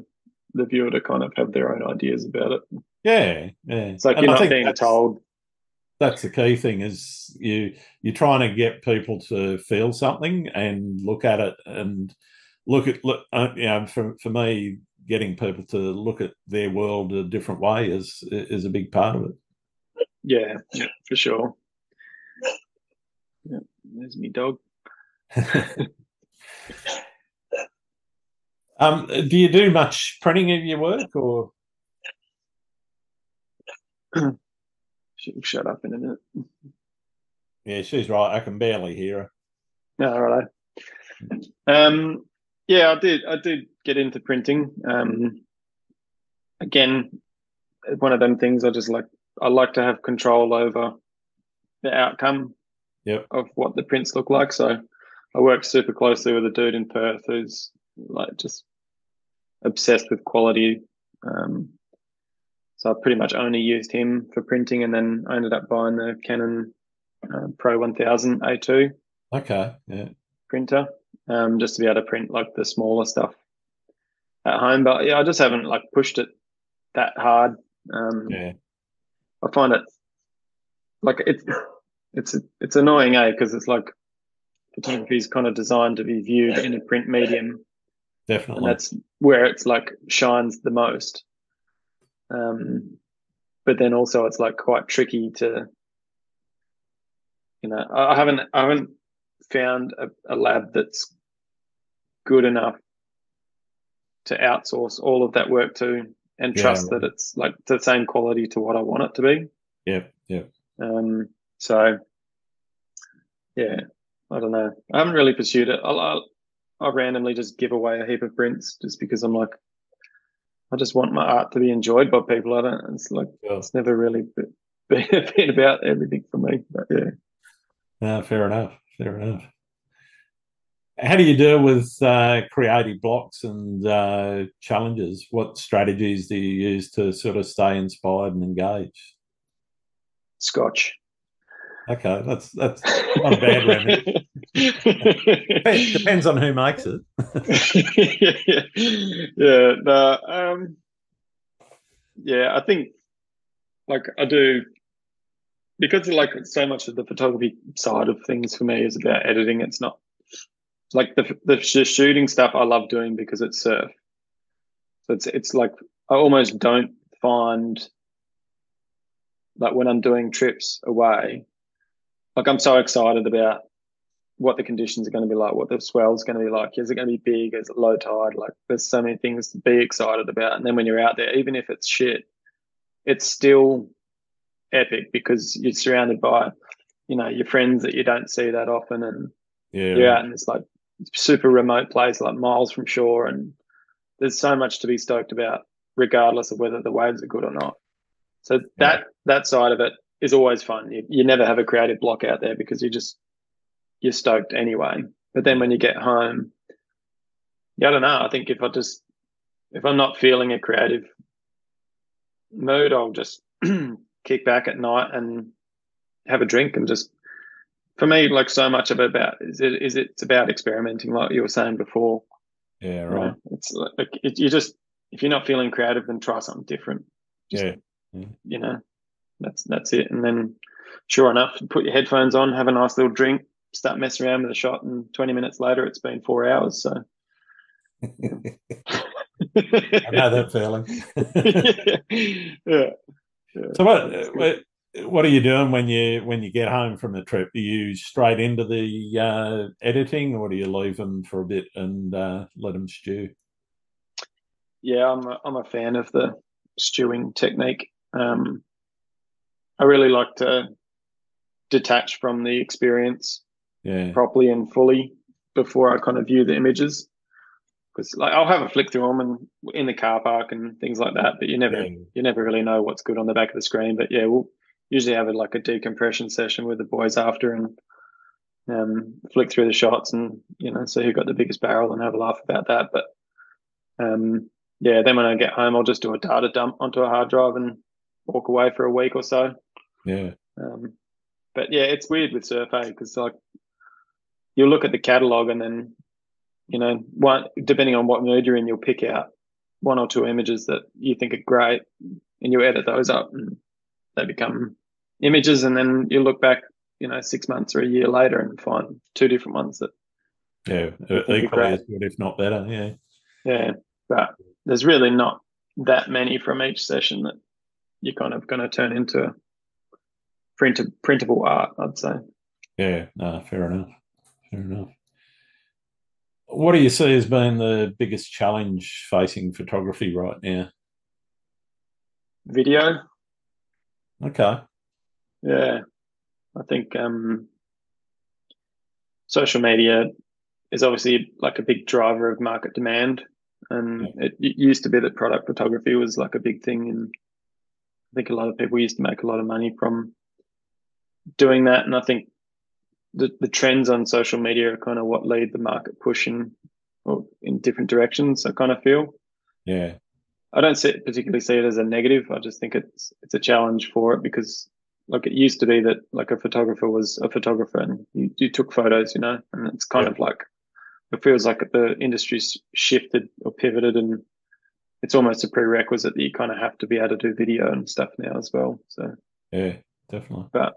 the viewer to kind of have their own ideas about it. Yeah, yeah. It's like, and you're I not being that's, told. That's the key thing, is you you're trying to get people to feel something and look at it and look at look. You know, for for me, getting people to look at their world a different way is is a big part of it. Yeah, yeah, for sure. Yeah, there's me dog. Um, do you do much printing of your work, or? She'll shut up in a minute. Yeah, she's right. I can barely hear her. No, right. Um, yeah, I did. I did get into printing. Um, again, one of them things. I just like. I like to have control over the outcome. Yep. Of what the prints look like. So, I work super closely with a dude in Perth who's like just obsessed with quality, um so I pretty much only used him for printing, and then I ended up buying the Canon uh, Pro one thousand A two okay yeah printer um just to be able to print like the smaller stuff at home. But yeah, I just haven't like pushed it that hard. um yeah I find it like it's it's it's annoying, eh, because it's like photography is kind of designed to be viewed in a print medium. Definitely. And that's where it's like shines the most. Um, but then also it's like quite tricky to, you know, I haven't, I haven't found a, a lab that's good enough to outsource all of that work to and yeah, trust that it's like the same quality to what I want it to be. Yeah. Yeah. Um, so yeah, I don't know. I haven't really pursued it. I'll, I'll I randomly just give away a heap of prints just because I'm like, I just want my art to be enjoyed by people. I don't, it's like, yeah. It's never really been, been about everything for me, but yeah. No, fair enough. Fair enough. How do you deal with uh, creative blocks and uh, challenges? What strategies do you use to sort of stay inspired and engaged? Scotch. Okay, that's that's not a bad remedy. Depends, depends on who makes it. yeah, yeah, no, um, yeah. I think, like, I do, because like so much of the photography side of things for me is about editing. It's not like the, the shooting stuff I love doing because it's surf. So it's, it's like I almost don't find, like when I'm doing trips away, like I'm so excited about what the conditions are going to be like, what the swell's going to be like. Is it going to be big? Is it low tide? Like there's so many things to be excited about. And then when you're out there, even if it's shit, it's still epic because you're surrounded by, you know, your friends that you don't see that often, and yeah, you're out in this like super remote place, like miles from shore, and there's so much to be stoked about regardless of whether the waves are good or not. So that, yeah. that side of it is always fun. You, you never have a creative block out there because you just, you're stoked anyway. But then when you get home, yeah, I don't know. I think if I just, if I'm not feeling a creative mood, I'll just kick back at night and have a drink and just, for me, like so much of it about is it is it's about experimenting, like you were saying before. Yeah, right. You know, it's like it, you just, if you're not feeling creative, then try something different. Just, yeah. yeah, you know, that's that's it. And then, sure enough, put your headphones on, have a nice little drink, start messing around with a shot, and twenty minutes later, it's been four hours. So. I know that feeling. yeah. yeah. So what, what what are you doing when you when you get home from the trip? Are you straight into the uh, editing, or do you leave them for a bit and uh, let them stew? Yeah, I'm a, I'm a fan of the stewing technique. Um, I really like to detach from the experience yeah. properly and fully before I kind of view the images. Because like I'll have a flick through them and in the car park and things like that, but you never yeah. you never really know what's good on the back of the screen. But yeah, we'll usually have a, like a decompression session with the boys after and um, flick through the shots and you know see who got the biggest barrel and have a laugh about that. But um, yeah, then when I get home, I'll just do a data dump onto a hard drive and walk away for a week or so. Yeah. Um, but yeah, it's weird with surf, eh? Because like you look at the catalogue and then, you know, one, depending on what mood you're in, you'll pick out one or two images that you think are great and you edit those up and they become images. And then you look back, you know, six months or a year later and find two different ones that. Yeah, equally as good, if not better. Yeah. Yeah. But there's really not that many from each session that you're kind of going to turn into print- printable art, I'd say. Yeah. No, fair enough. Fair enough. What do you see as being the biggest challenge facing photography right now? Video. Okay. Yeah. I think um, social media is obviously like a big driver of market demand. And yeah. it, it used to be that product photography was like a big thing. And I think a lot of people used to make a lot of money from doing that. And I think The, the trends on social media are kind of what lead the market push in, or in different directions, I kind of feel. Yeah. I don't see, particularly see it as a negative. I just think it's it's a challenge for it because, like, it used to be that, like, a photographer was a photographer and you, you took photos, you know, and it's kind yeah. of like it feels like the industry's shifted or pivoted and it's almost a prerequisite that you kind of have to be able to do video and stuff now as well. So yeah, definitely. But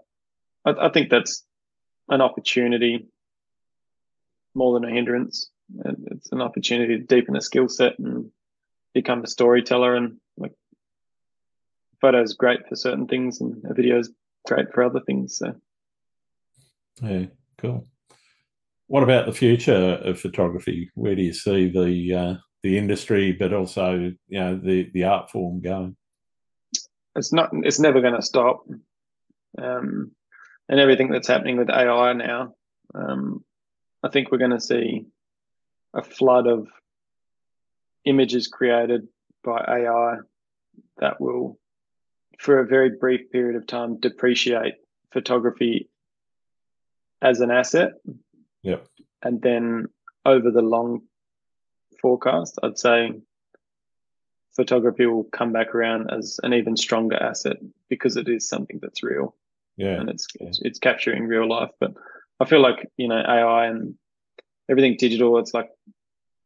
I, I think that's an opportunity more than a hindrance. It's an opportunity to deepen a skill set and become a storyteller, and like photos great for certain things and a video is great for other things. So yeah, cool. What about the future of photography? Where do you see the uh, the industry, but also, you know, the the art form going? It's not it's never going to stop. um And everything that's happening with A I now, um, I think we're going to see a flood of images created by A I that will, for a very brief period of time, depreciate photography as an asset. Yeah. And then over the long forecast, I'd say photography will come back around as an even stronger asset because it is something that's real. Yeah, and it's, yeah. it's it's capturing real life. But I feel like, you know, A I and everything digital, it's like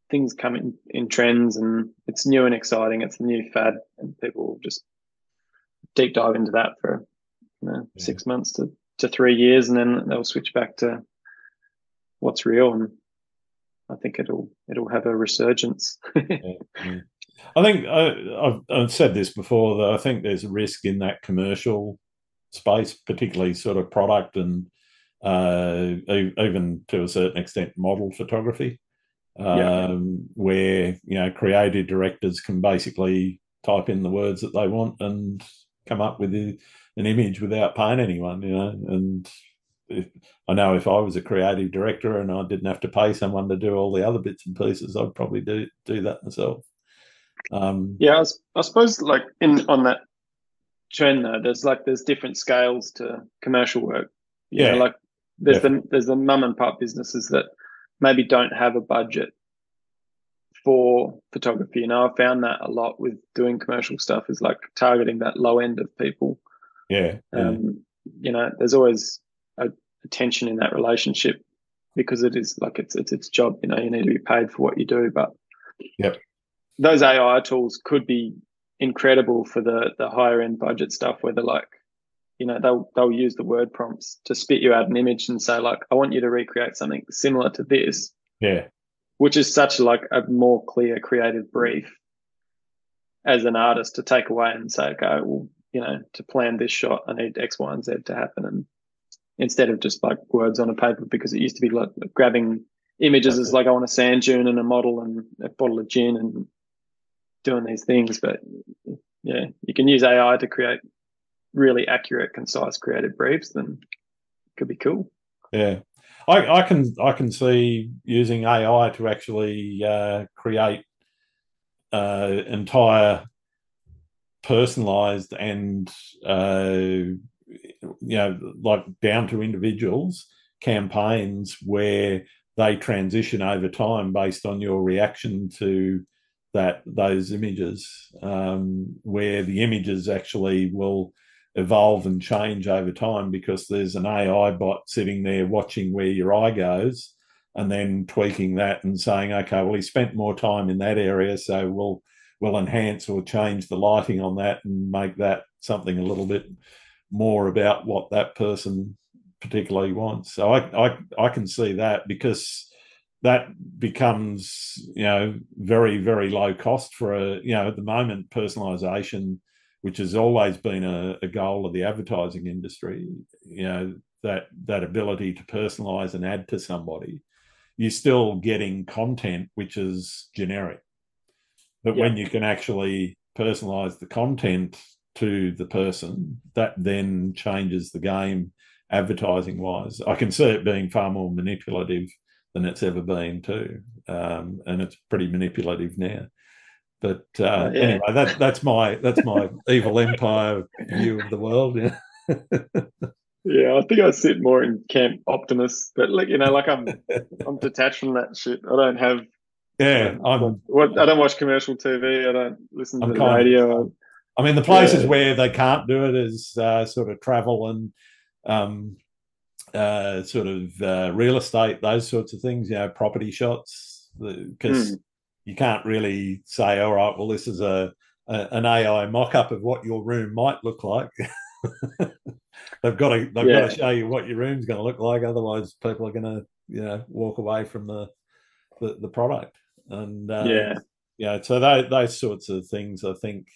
things come in, in trends and it's new and exciting. It's the new fad and people will just deep dive into that for, you know, yeah. six months to, to three years and then they'll switch back to what's real. And I think it'll it'll have a resurgence. yeah. I think I, I've, I've said this before, that I think there's a risk in that commercial space, particularly sort of product and uh, even to a certain extent model photography, um, yeah. where, you know, creative directors can basically type in the words that they want and come up with a, an image without paying anyone, you know, and if, I know if I was a creative director and I didn't have to pay someone to do all the other bits and pieces, I'd probably do do that myself. Um, yeah, I, I suppose like in on that trend though, there's like there's different scales to commercial work. You yeah, know, like there's yeah. the there's the mum and pop businesses that maybe don't have a budget for photography. You know, I found that a lot with doing commercial stuff is like targeting that low end of people. Yeah, yeah. Um, you know, there's always a tension in that relationship because it is like it's it's its job. You know, you need to be paid for what you do, but yeah. Those A I tools could be incredible for the, the higher end budget stuff where they're like, you know, they'll they'll use the word prompts to spit you out an image and say like, I want you to recreate something similar to this. Yeah. Which is such like a more clear creative brief as an artist to take away and say, okay, well, you know, to plan this shot, I need X, Y, and Z to happen. And instead of just like words on a paper, because it used to be like grabbing images as like, I want a sand dune and a model and a bottle of gin and doing these things. But yeah, you can use A I to create really accurate, concise, creative briefs, then it could be cool. Yeah, I, I can I can see using A I to actually uh, create uh, entire personalised and uh, you know, like down to individuals campaigns where they transition over time based on your reaction to that those images, um, where the images actually will evolve and change over time because there's an A I bot sitting there watching where your eye goes and then tweaking that and saying, okay, well, he spent more time in that area, so we'll we'll enhance or change the lighting on that and make that something a little bit more about what that person particularly wants. So I, I, I can see that because that becomes, you know, very, very low cost for a, you know, at the moment, personalisation, which has always been a, a goal of the advertising industry, you know, that, that ability to personalise an ad to somebody, you're still getting content which is generic. But yeah. when you can actually personalise the content to the person, that then changes the game advertising-wise. I can see it being far more manipulative than it's ever been too, um, and it's pretty manipulative now. But uh, uh, yeah. anyway, that, that's my that's my evil empire view of the world. Yeah. yeah, I think I sit more in camp optimist, but like you know, like I'm I'm detached from that shit. I don't have yeah. I'm what I don't watch commercial T V. I don't listen to the radio. Of, I mean, the places yeah. where they can't do it is uh, sort of travel and. Um, Uh, sort of uh, real estate, those sorts of things, you know, property shots, because mm. you can't really say, all right, well, this is a, a an A I mock-up of what your room might look like. they've got to they've yeah. got to show you what your room's going to look like, otherwise people are going to, you know, walk away from the the, the product. And um, yeah, you know, so they, those sorts of things, I think,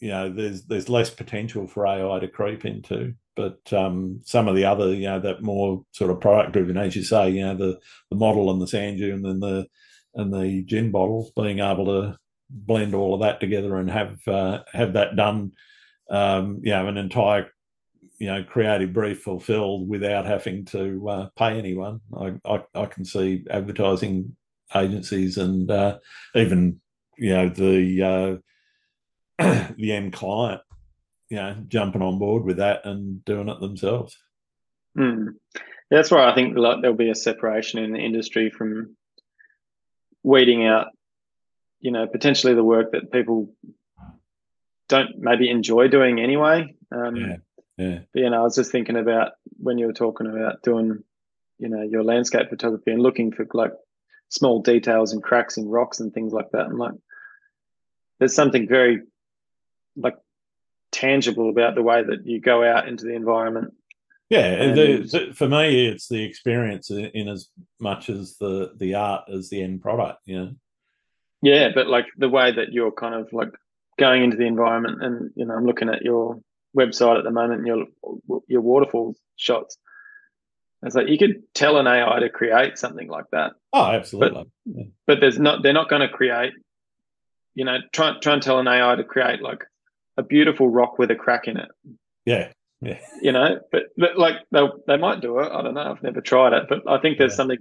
you know, there's there's less potential for A I to creep into. But um, some of the other, you know, that more sort of product-driven, as you say, you know, the, the model and the sand dune and the and the gin bottle, being able to blend all of that together and have uh, have that done, um, you know, an entire, you know, creative brief fulfilled without having to uh, pay anyone. I, I I can see advertising agencies and uh, even, you know, the uh, the end client, you know, jumping on board with that and doing it themselves. Mm. That's why I think like there'll be a separation in the industry from weeding out, you know, potentially the work that people don't maybe enjoy doing anyway. Um, yeah, yeah. But, you know, I was just thinking about when you were talking about doing, you know, your landscape photography and looking for like small details and cracks in rocks and things like that. And like, there's something very like, tangible about the way that you go out into the environment Yeah, the, the, for me, it's the experience in, in as much as the, the art as the end product, you know. Yeah, but like the way that you're kind of like going into the environment, and you know, I'm looking at your website at the moment and your your waterfall shots. It's like you could tell an A I to create something like that. Oh, absolutely. But, yeah. but there's not they're not going to create. You know, try try and tell an A I to create like a beautiful rock with a crack in it. Yeah. Yeah. You know, but, but like they they might do it. I don't know. I've never tried it, but I think there's yeah. something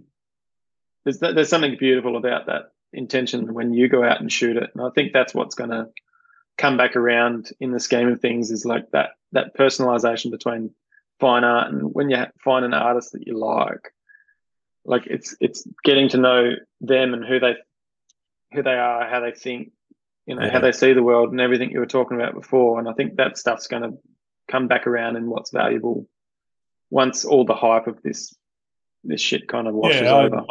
there's there's something beautiful about that intention when you go out and shoot it. And I think that's what's going to come back around in the scheme of things, is like that that personalization between fine art and when you find an artist that you like. Like it's it's getting to know them and who they who they are, how they think, you know, yeah. how they see the world, and everything you were talking about before. And I think that stuff's going to come back around, and what's valuable once all the hype of this this shit kind of washes yeah, I, over.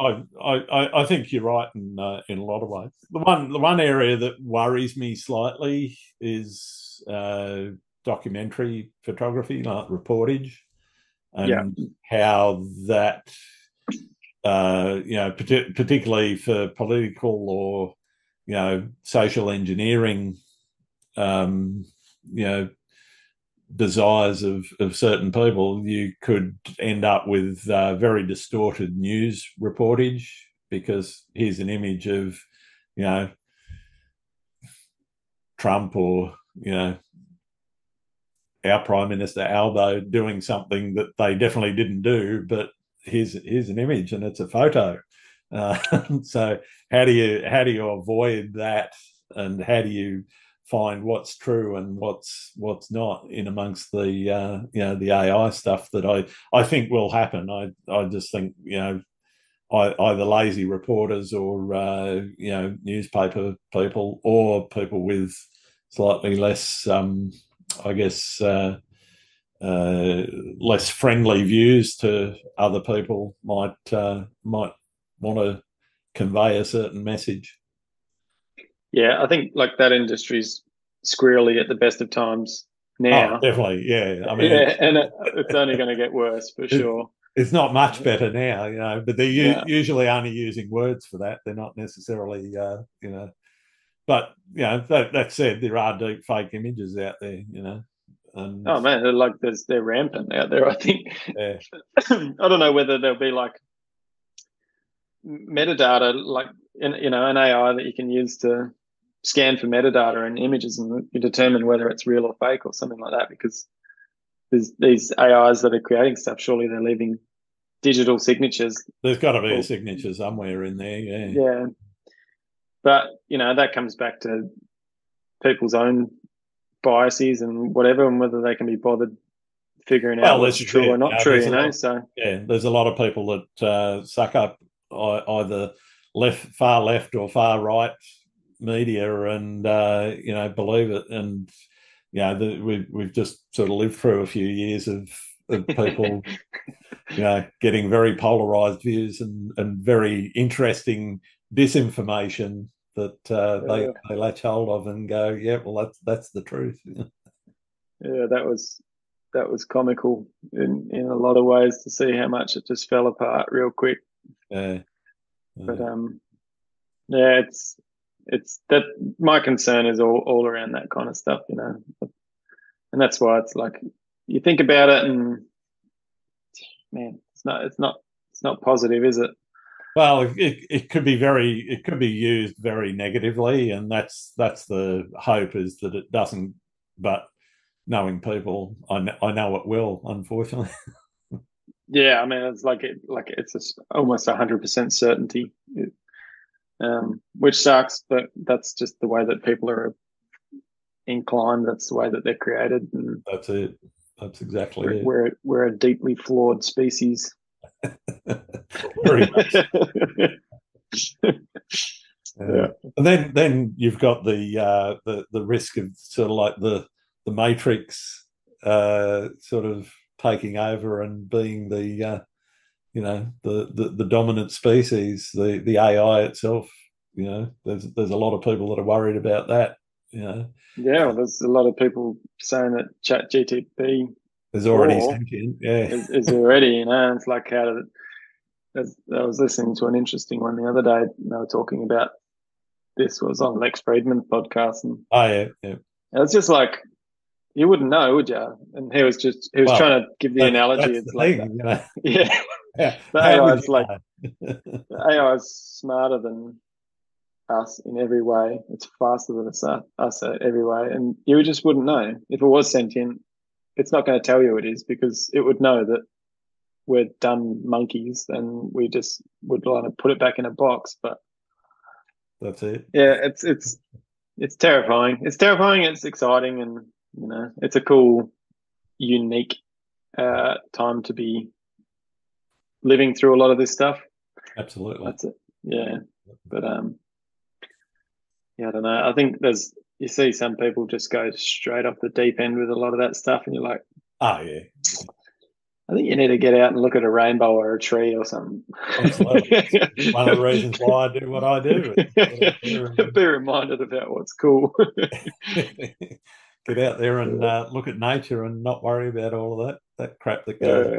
I, I I think you're right in uh, in a lot of ways. The one the one area that worries me slightly is uh, documentary photography, like reportage, and yeah. how that uh, you know, part- particularly for political or you know social engineering, um, you know. desires of, of certain people, you could end up with uh, very distorted news reportage, because here's an image of, you know, Trump or, you know, our Prime Minister Albo doing something that they definitely didn't do, but here's here's an image and it's a photo. Uh, so how do you how do you avoid that, and how do you find what's true and what's what's not in amongst the uh, you know the A I stuff that I, I think will happen. I I just think you know I, either lazy reporters or uh, you know newspaper people or people with slightly less um, I guess uh, uh, less friendly views to other people might uh, might want to convey a certain message. Yeah, I think like that industry's squirrely at the best of times now. Oh, definitely, yeah. I mean, yeah, it's, and it, it's only going to get worse for sure. It's not much better now, you know. But they're u- yeah. usually only using words for that. They're not necessarily, uh, you know. But you know, that, that said, there are deep fake images out there, you know. And oh man, they're like there's they're rampant out there. I think. Yeah. I don't know whether there'll be like metadata, like in, you know, an A I that you can use to scan for metadata and images, and you determine whether it's real or fake or something like that, because there's these A Is that are creating stuff, surely they're leaving digital signatures. There's got to be a signature somewhere in there, yeah. Yeah. But, you know, that comes back to people's own biases and whatever, and whether they can be bothered figuring well, out what's true or not no, true, you know. Lot, so yeah, there's a lot of people that uh, suck up either left, far left or far right media, and uh you know believe it, and you know the, we've, we've just sort of lived through a few years of, of people you know getting very polarized views and and very interesting disinformation that uh yeah. they, they latch hold of and go yeah well that's that's the truth. Yeah, that was that was comical in in a lot of ways to see how much it just fell apart real quick. Yeah, yeah. But um yeah it's It's that my concern is all, all around that kind of stuff, you know, and that's why it's like you think about it, and man, it's not, it's not, it's not positive, is it? Well, it it could be very, it could be used very negatively, and that's that's the hope, is that it doesn't. But knowing people, I know, I know it will, unfortunately. Yeah, I mean, it's like it, like it's almost a hundred percent certainty. It, Um, which sucks, but that's just the way that people are inclined. That's the way that they're created. And that's it. That's exactly we're, it. We're we're a deeply flawed species. Very much. Yeah. And then then you've got the uh, the the risk of sort of like the the Matrix uh, sort of taking over and being the uh, you know, the, the, the dominant species, the, the A I itself, you know, there's there's a lot of people that are worried about that, you know. Yeah, well, there's a lot of people saying that Chat G P T There's already sinking. Yeah. It's, it's already, you know, it's like how to, I was listening to an interesting one the other day. They were talking about this was on Lex Fridman's podcast. And oh, yeah, yeah. It's just like, you wouldn't know, would you? And he was just, he was well, trying to give the that, analogy. It's the like, thing, you know? Yeah. Yeah. The A I's like, the A I's smarter than us in every way. It's faster than us, us every way. And you just wouldn't know. If it was sentient, it's not going to tell you it is, because it would know that we're dumb monkeys and we just would want to put it back in a box. But that's it. Yeah. It's, it's, it's terrifying. It's terrifying. It's exciting. And, you know, it's a cool, unique uh, time to be living through a lot of this stuff. Absolutely. That's it. Yeah. But, um, yeah, I don't know. I think there's, you see some people just go straight off the deep end with a lot of that stuff, and you're like, oh, yeah. I think you need to get out and look at a rainbow or a tree or something. Absolutely. One of the reasons why I do what I do. Be reminded about what's cool. Get out there and uh, look at nature and not worry about all of that, that crap that goes.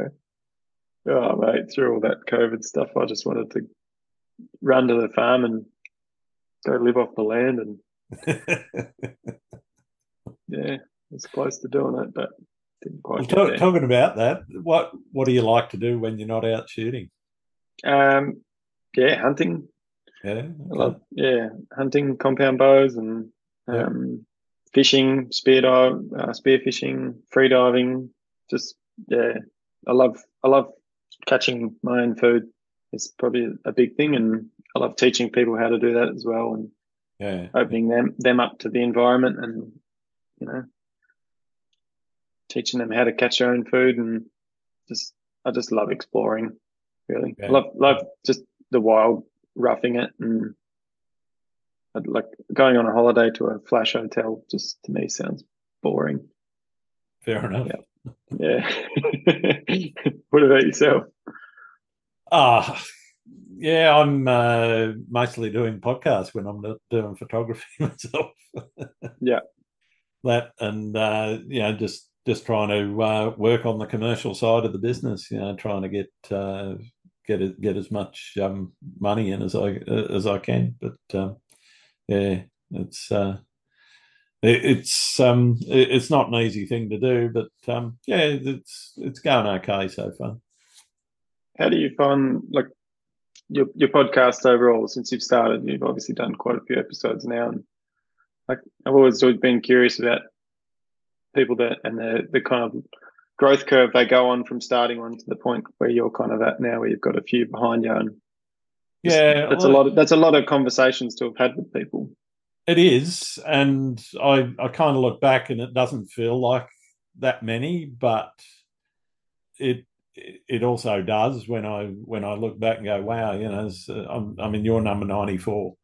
Yeah. Oh, mate, through all that COVID stuff, I just wanted to run to the farm and go live off the land. And yeah, it's close to doing it, but didn't quite well, get talk, there. Talking about that, what, what do you like to do when you're not out shooting? Um, yeah, hunting. Yeah. Okay. I love, yeah, hunting, compound bows and... Um, yeah. Fishing, spear dive, uh, spear fishing, free diving, just yeah. I love I love catching my own food. It's probably a big thing, and I love teaching people how to do that as well, and yeah, opening yeah. them them up to the environment, and you know, teaching them how to catch their own food, and just I just love exploring. Really, yeah. I love love just the wild, roughing it, and. I'd like going on a holiday to a flash hotel, just to me sounds boring. Fair enough. Yeah. yeah. What about yourself? Ah, uh, yeah, I'm uh, mostly doing podcasts when I'm not doing photography myself. yeah. That and uh, you know, just just trying to uh, work on the commercial side of the business. You know, trying to get uh, get get as much um, money in as I as I can, but. Um, Yeah, it's uh, it, it's um, it, it's not an easy thing to do, but um, yeah, it's it's going okay so far. How do you find like your your podcast overall? Since you've started, you've obviously done quite a few episodes now, and like I've always always been curious about people that and the the kind of growth curve they go on from starting on to the point where you're kind of at now, where you've got a few behind you and. Yeah, that's I, a lot. Of, that's a lot of conversations to have had with people. It is, and I, I kind of look back, and it doesn't feel like that many, but it it also does when I when I look back and go, wow, you know, I'm, I'm in your number ninety-four,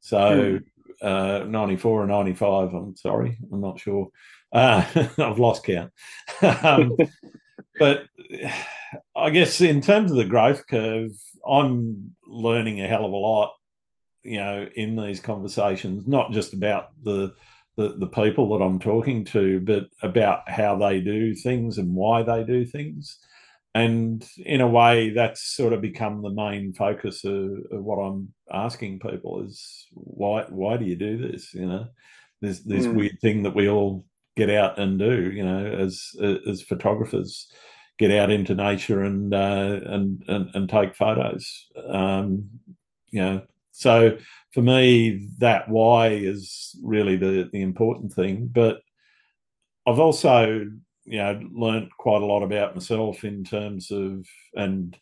so hmm. uh, ninety-four or ninety-five. I'm sorry, I'm not sure. Uh, I've lost count. um, But I guess in terms of the growth curve, I'm learning a hell of a lot, you know, in these conversations, not just about the, the the people that I'm talking to, but about how they do things and why they do things. And in a way, that's sort of become the main focus of, of what I'm asking people is, why why do you do this, you know? There's this mm. weird thing that we all get out and do, you know, as as photographers, get out into nature and uh, and, and and take photos. Um, you know, so for me, that why is really the the important thing. But I've also, you know, learnt quite a lot about myself in terms of and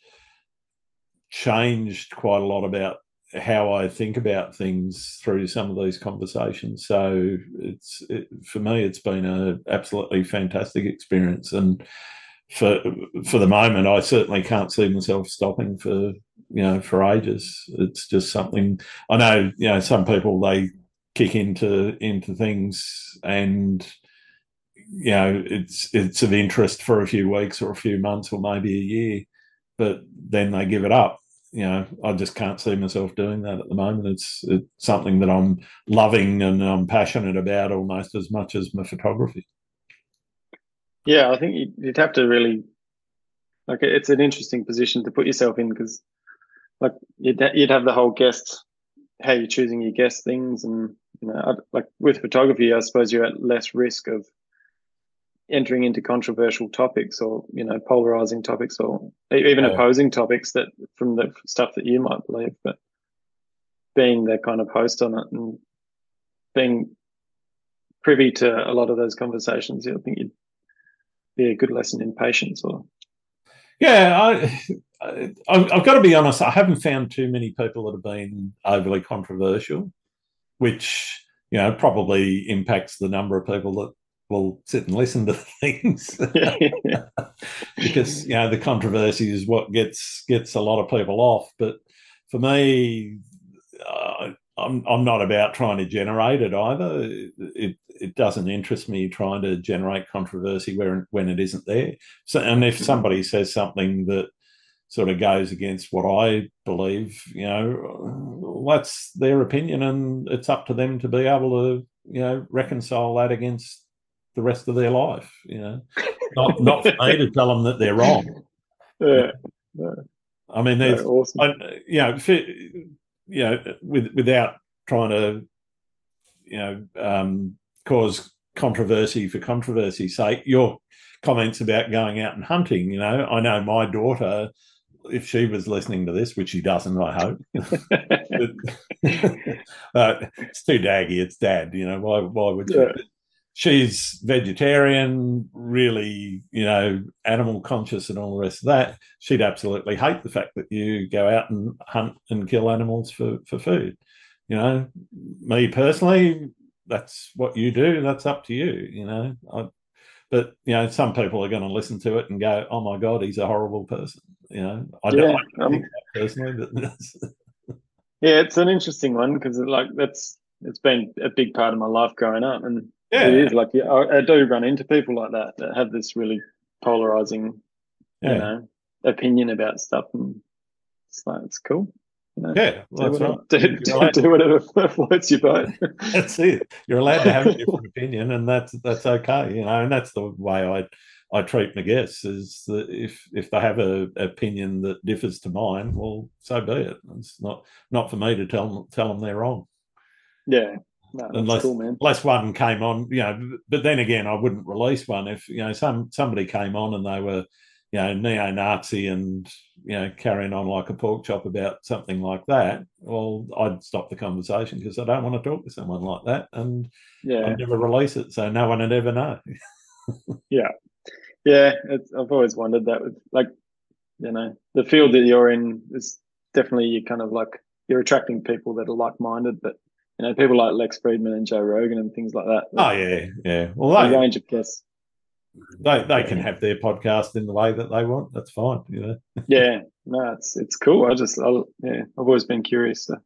changed quite a lot about how I think about things through some of these conversations. So it's it, for me, it's been a absolutely fantastic experience. And for for the moment, I certainly can't see myself stopping for, you know, for ages. It's just something I know, you know, some people, they kick into into things and, you know, it's it's of interest for a few weeks or a few months or maybe a year, but then they give it up. You know, I just can't see myself doing that at the moment. It's, it's something that I'm loving and I'm passionate about almost as much as my photography. Yeah, I think you'd have to really, like, it's an interesting position to put yourself in, because like you'd, you'd have the whole guest, how you're choosing your guest things, and you know, like with photography, I suppose you're at less risk of entering into controversial topics or, you know, polarizing topics or even yeah. opposing topics that from the stuff that you might believe. But being the kind of host on it and being privy to a lot of those conversations, I think you'd be a good lesson in patience. Or yeah, I, I, I've got to be honest, I haven't found too many people that have been overly controversial, which, you know, probably impacts the number of people that will sit and listen to things. Yeah, yeah. Because, you know, the controversy is what gets gets a lot of people off. But for me, uh, I'm I'm not about trying to generate it either. It it doesn't interest me trying to generate controversy where when it isn't there. So, and if somebody says something that sort of goes against what I believe, you know, that's their opinion, and it's up to them to be able to, you know, reconcile that against the rest of their life. You know, not not for me to tell them that they're wrong. Yeah, yeah. I mean, there's yeah, awesome. I, you know. For, you know, with, without trying to, you know, um, cause controversy for controversy's sake, your comments about going out and hunting, you know, I know my daughter, if she was listening to this, which she doesn't, I hope, but, uh, it's too daggy, it's dad, you know, why, why would you? Yeah. She's vegetarian, really, you know, animal conscious and all the rest of that. She'd absolutely hate the fact that you go out and hunt and kill animals for, for food. You know, me personally, that's what you do. That's up to you, you know. I, but, you know, some people are going to listen to it and go, oh, my God, he's a horrible person. You know, I yeah, don't um, think that personally. But yeah, it's an interesting one because, like, that's it's been a big part of my life growing up. And yeah. It is like yeah, I, I do run into people like that that have this really polarizing, yeah. you know, opinion about stuff, and it's like it's cool. You know, yeah, well, do, whatever, do, do, do whatever floats your boat. That's it. You're allowed to have a different opinion, and that's that's okay. You know, and that's the way I I treat my guests is that if if they have a opinion that differs to mine, well, so be it. It's not not for me to tell them tell them they're wrong. Yeah. No, unless, cool, unless one came on, you know, but then again, I wouldn't release one if, you know, some somebody came on and they were, you know, neo-Nazi and, you know, carrying on like a pork chop about something like that. Well, I'd stop the conversation because I don't want to talk to someone like that, and yeah. I'd never release it, so no one would ever know. yeah. Yeah, it's, I've always wondered that. With, like, you know, the field that you're in is definitely you kind of like, you're attracting people that are like-minded, but you know, people like Lex Fridman and Joe Rogan and things like that. Oh, yeah, yeah. Well, they, a range of guests. They they can have their podcast in the way that they want. That's fine, you know. Yeah, no, it's it's cool. I just, I, yeah, I've always been curious to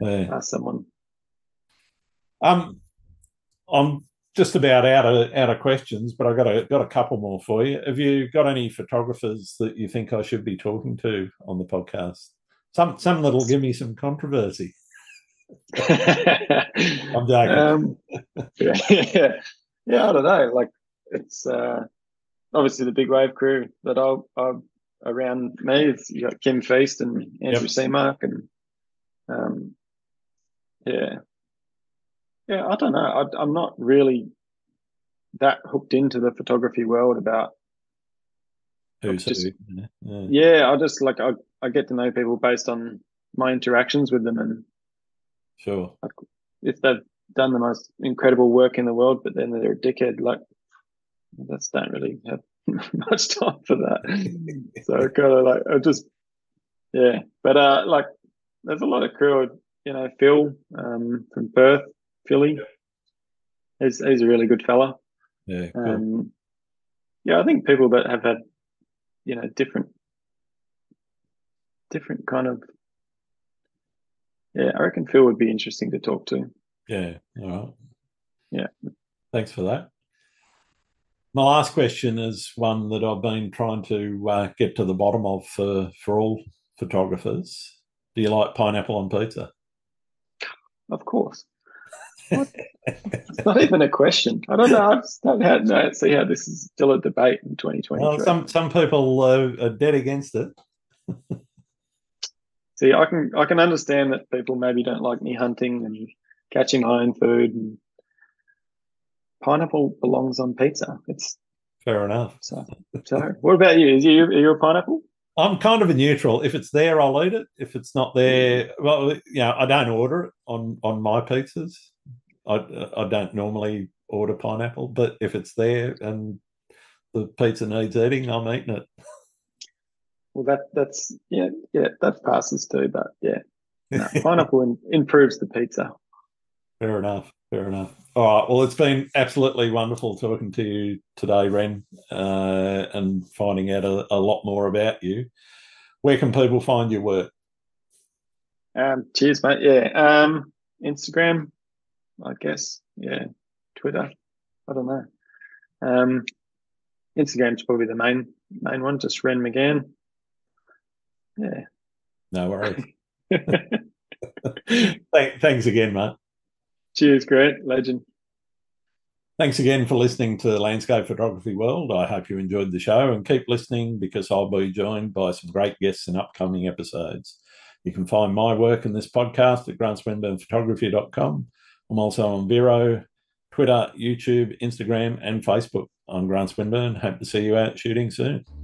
yeah. ask someone. Um, I'm just about out of out of questions, but I've got a got a couple more for you. Have you got any photographers that you think I should be talking to on the podcast? Some some that'll give me some controversy. I'm joking. Um, yeah, yeah, yeah. I don't know. Like, it's uh, obviously the big wave crew that I'll, I'll around me. It's, you got Kim Feast and Andrew yep. Seamark, and um, yeah, yeah. I don't know. I, I'm not really that hooked into the photography world about who's just, who. Yeah. yeah, I just like I I get to know people based on my interactions with them and. Sure. Like if they've done the most incredible work in the world, but then they're a dickhead, like that's don't really have much time for that. So kind of like I just, yeah. But uh, like there's a lot of crew. You know, Phil um, from Perth, Philly. Yeah. He's he's a really good fella. Yeah. Cool. Um, yeah, I think people that have had, you know, different, different kind of. Yeah, I reckon Phil would be interesting to talk to. Yeah, all right. Yeah. Thanks for that. My last question is one that I've been trying to uh, get to the bottom of for, for all photographers. Do you like pineapple on pizza? Of course. It's not even a question. I don't know. I just don't have, no, see how this is still a debate in twenty twenty-three. Well, some some people uh, are dead against it. See, I can I can understand that people maybe don't like me hunting and catching my own food. And pineapple belongs on pizza. It's fair enough. So, so what about you? Is you are you a pineapple? I'm kind of a neutral. If it's there, I'll eat it. If it's not there, well, you know, I don't order it on, on my pizzas. I, I don't normally order pineapple, but if it's there and the pizza needs eating, I'm eating it. Well, that that's yeah, yeah, that passes too. But yeah, no, pineapple in, improves the pizza. Fair enough. Fair enough. All right. Well, it's been absolutely wonderful talking to you today, Ren, uh, and finding out a, a lot more about you. Where can people find your work? Um, cheers, mate. Yeah. Um, Instagram, I guess. Yeah. Twitter. I don't know. Um, Instagram's probably the main main one, just Ren McGann. Yeah. No worries. Thanks again, mate. Cheers, great legend. Thanks again for listening to Landscape Photography World. I hope you enjoyed the show and keep listening because I'll be joined by some great guests in upcoming episodes. You can find my work in this podcast at grant swinburne photography dot com. I'm also on Vero, Twitter, YouTube, Instagram, and Facebook. I'm Grant Swinburne. Hope to see you out shooting soon.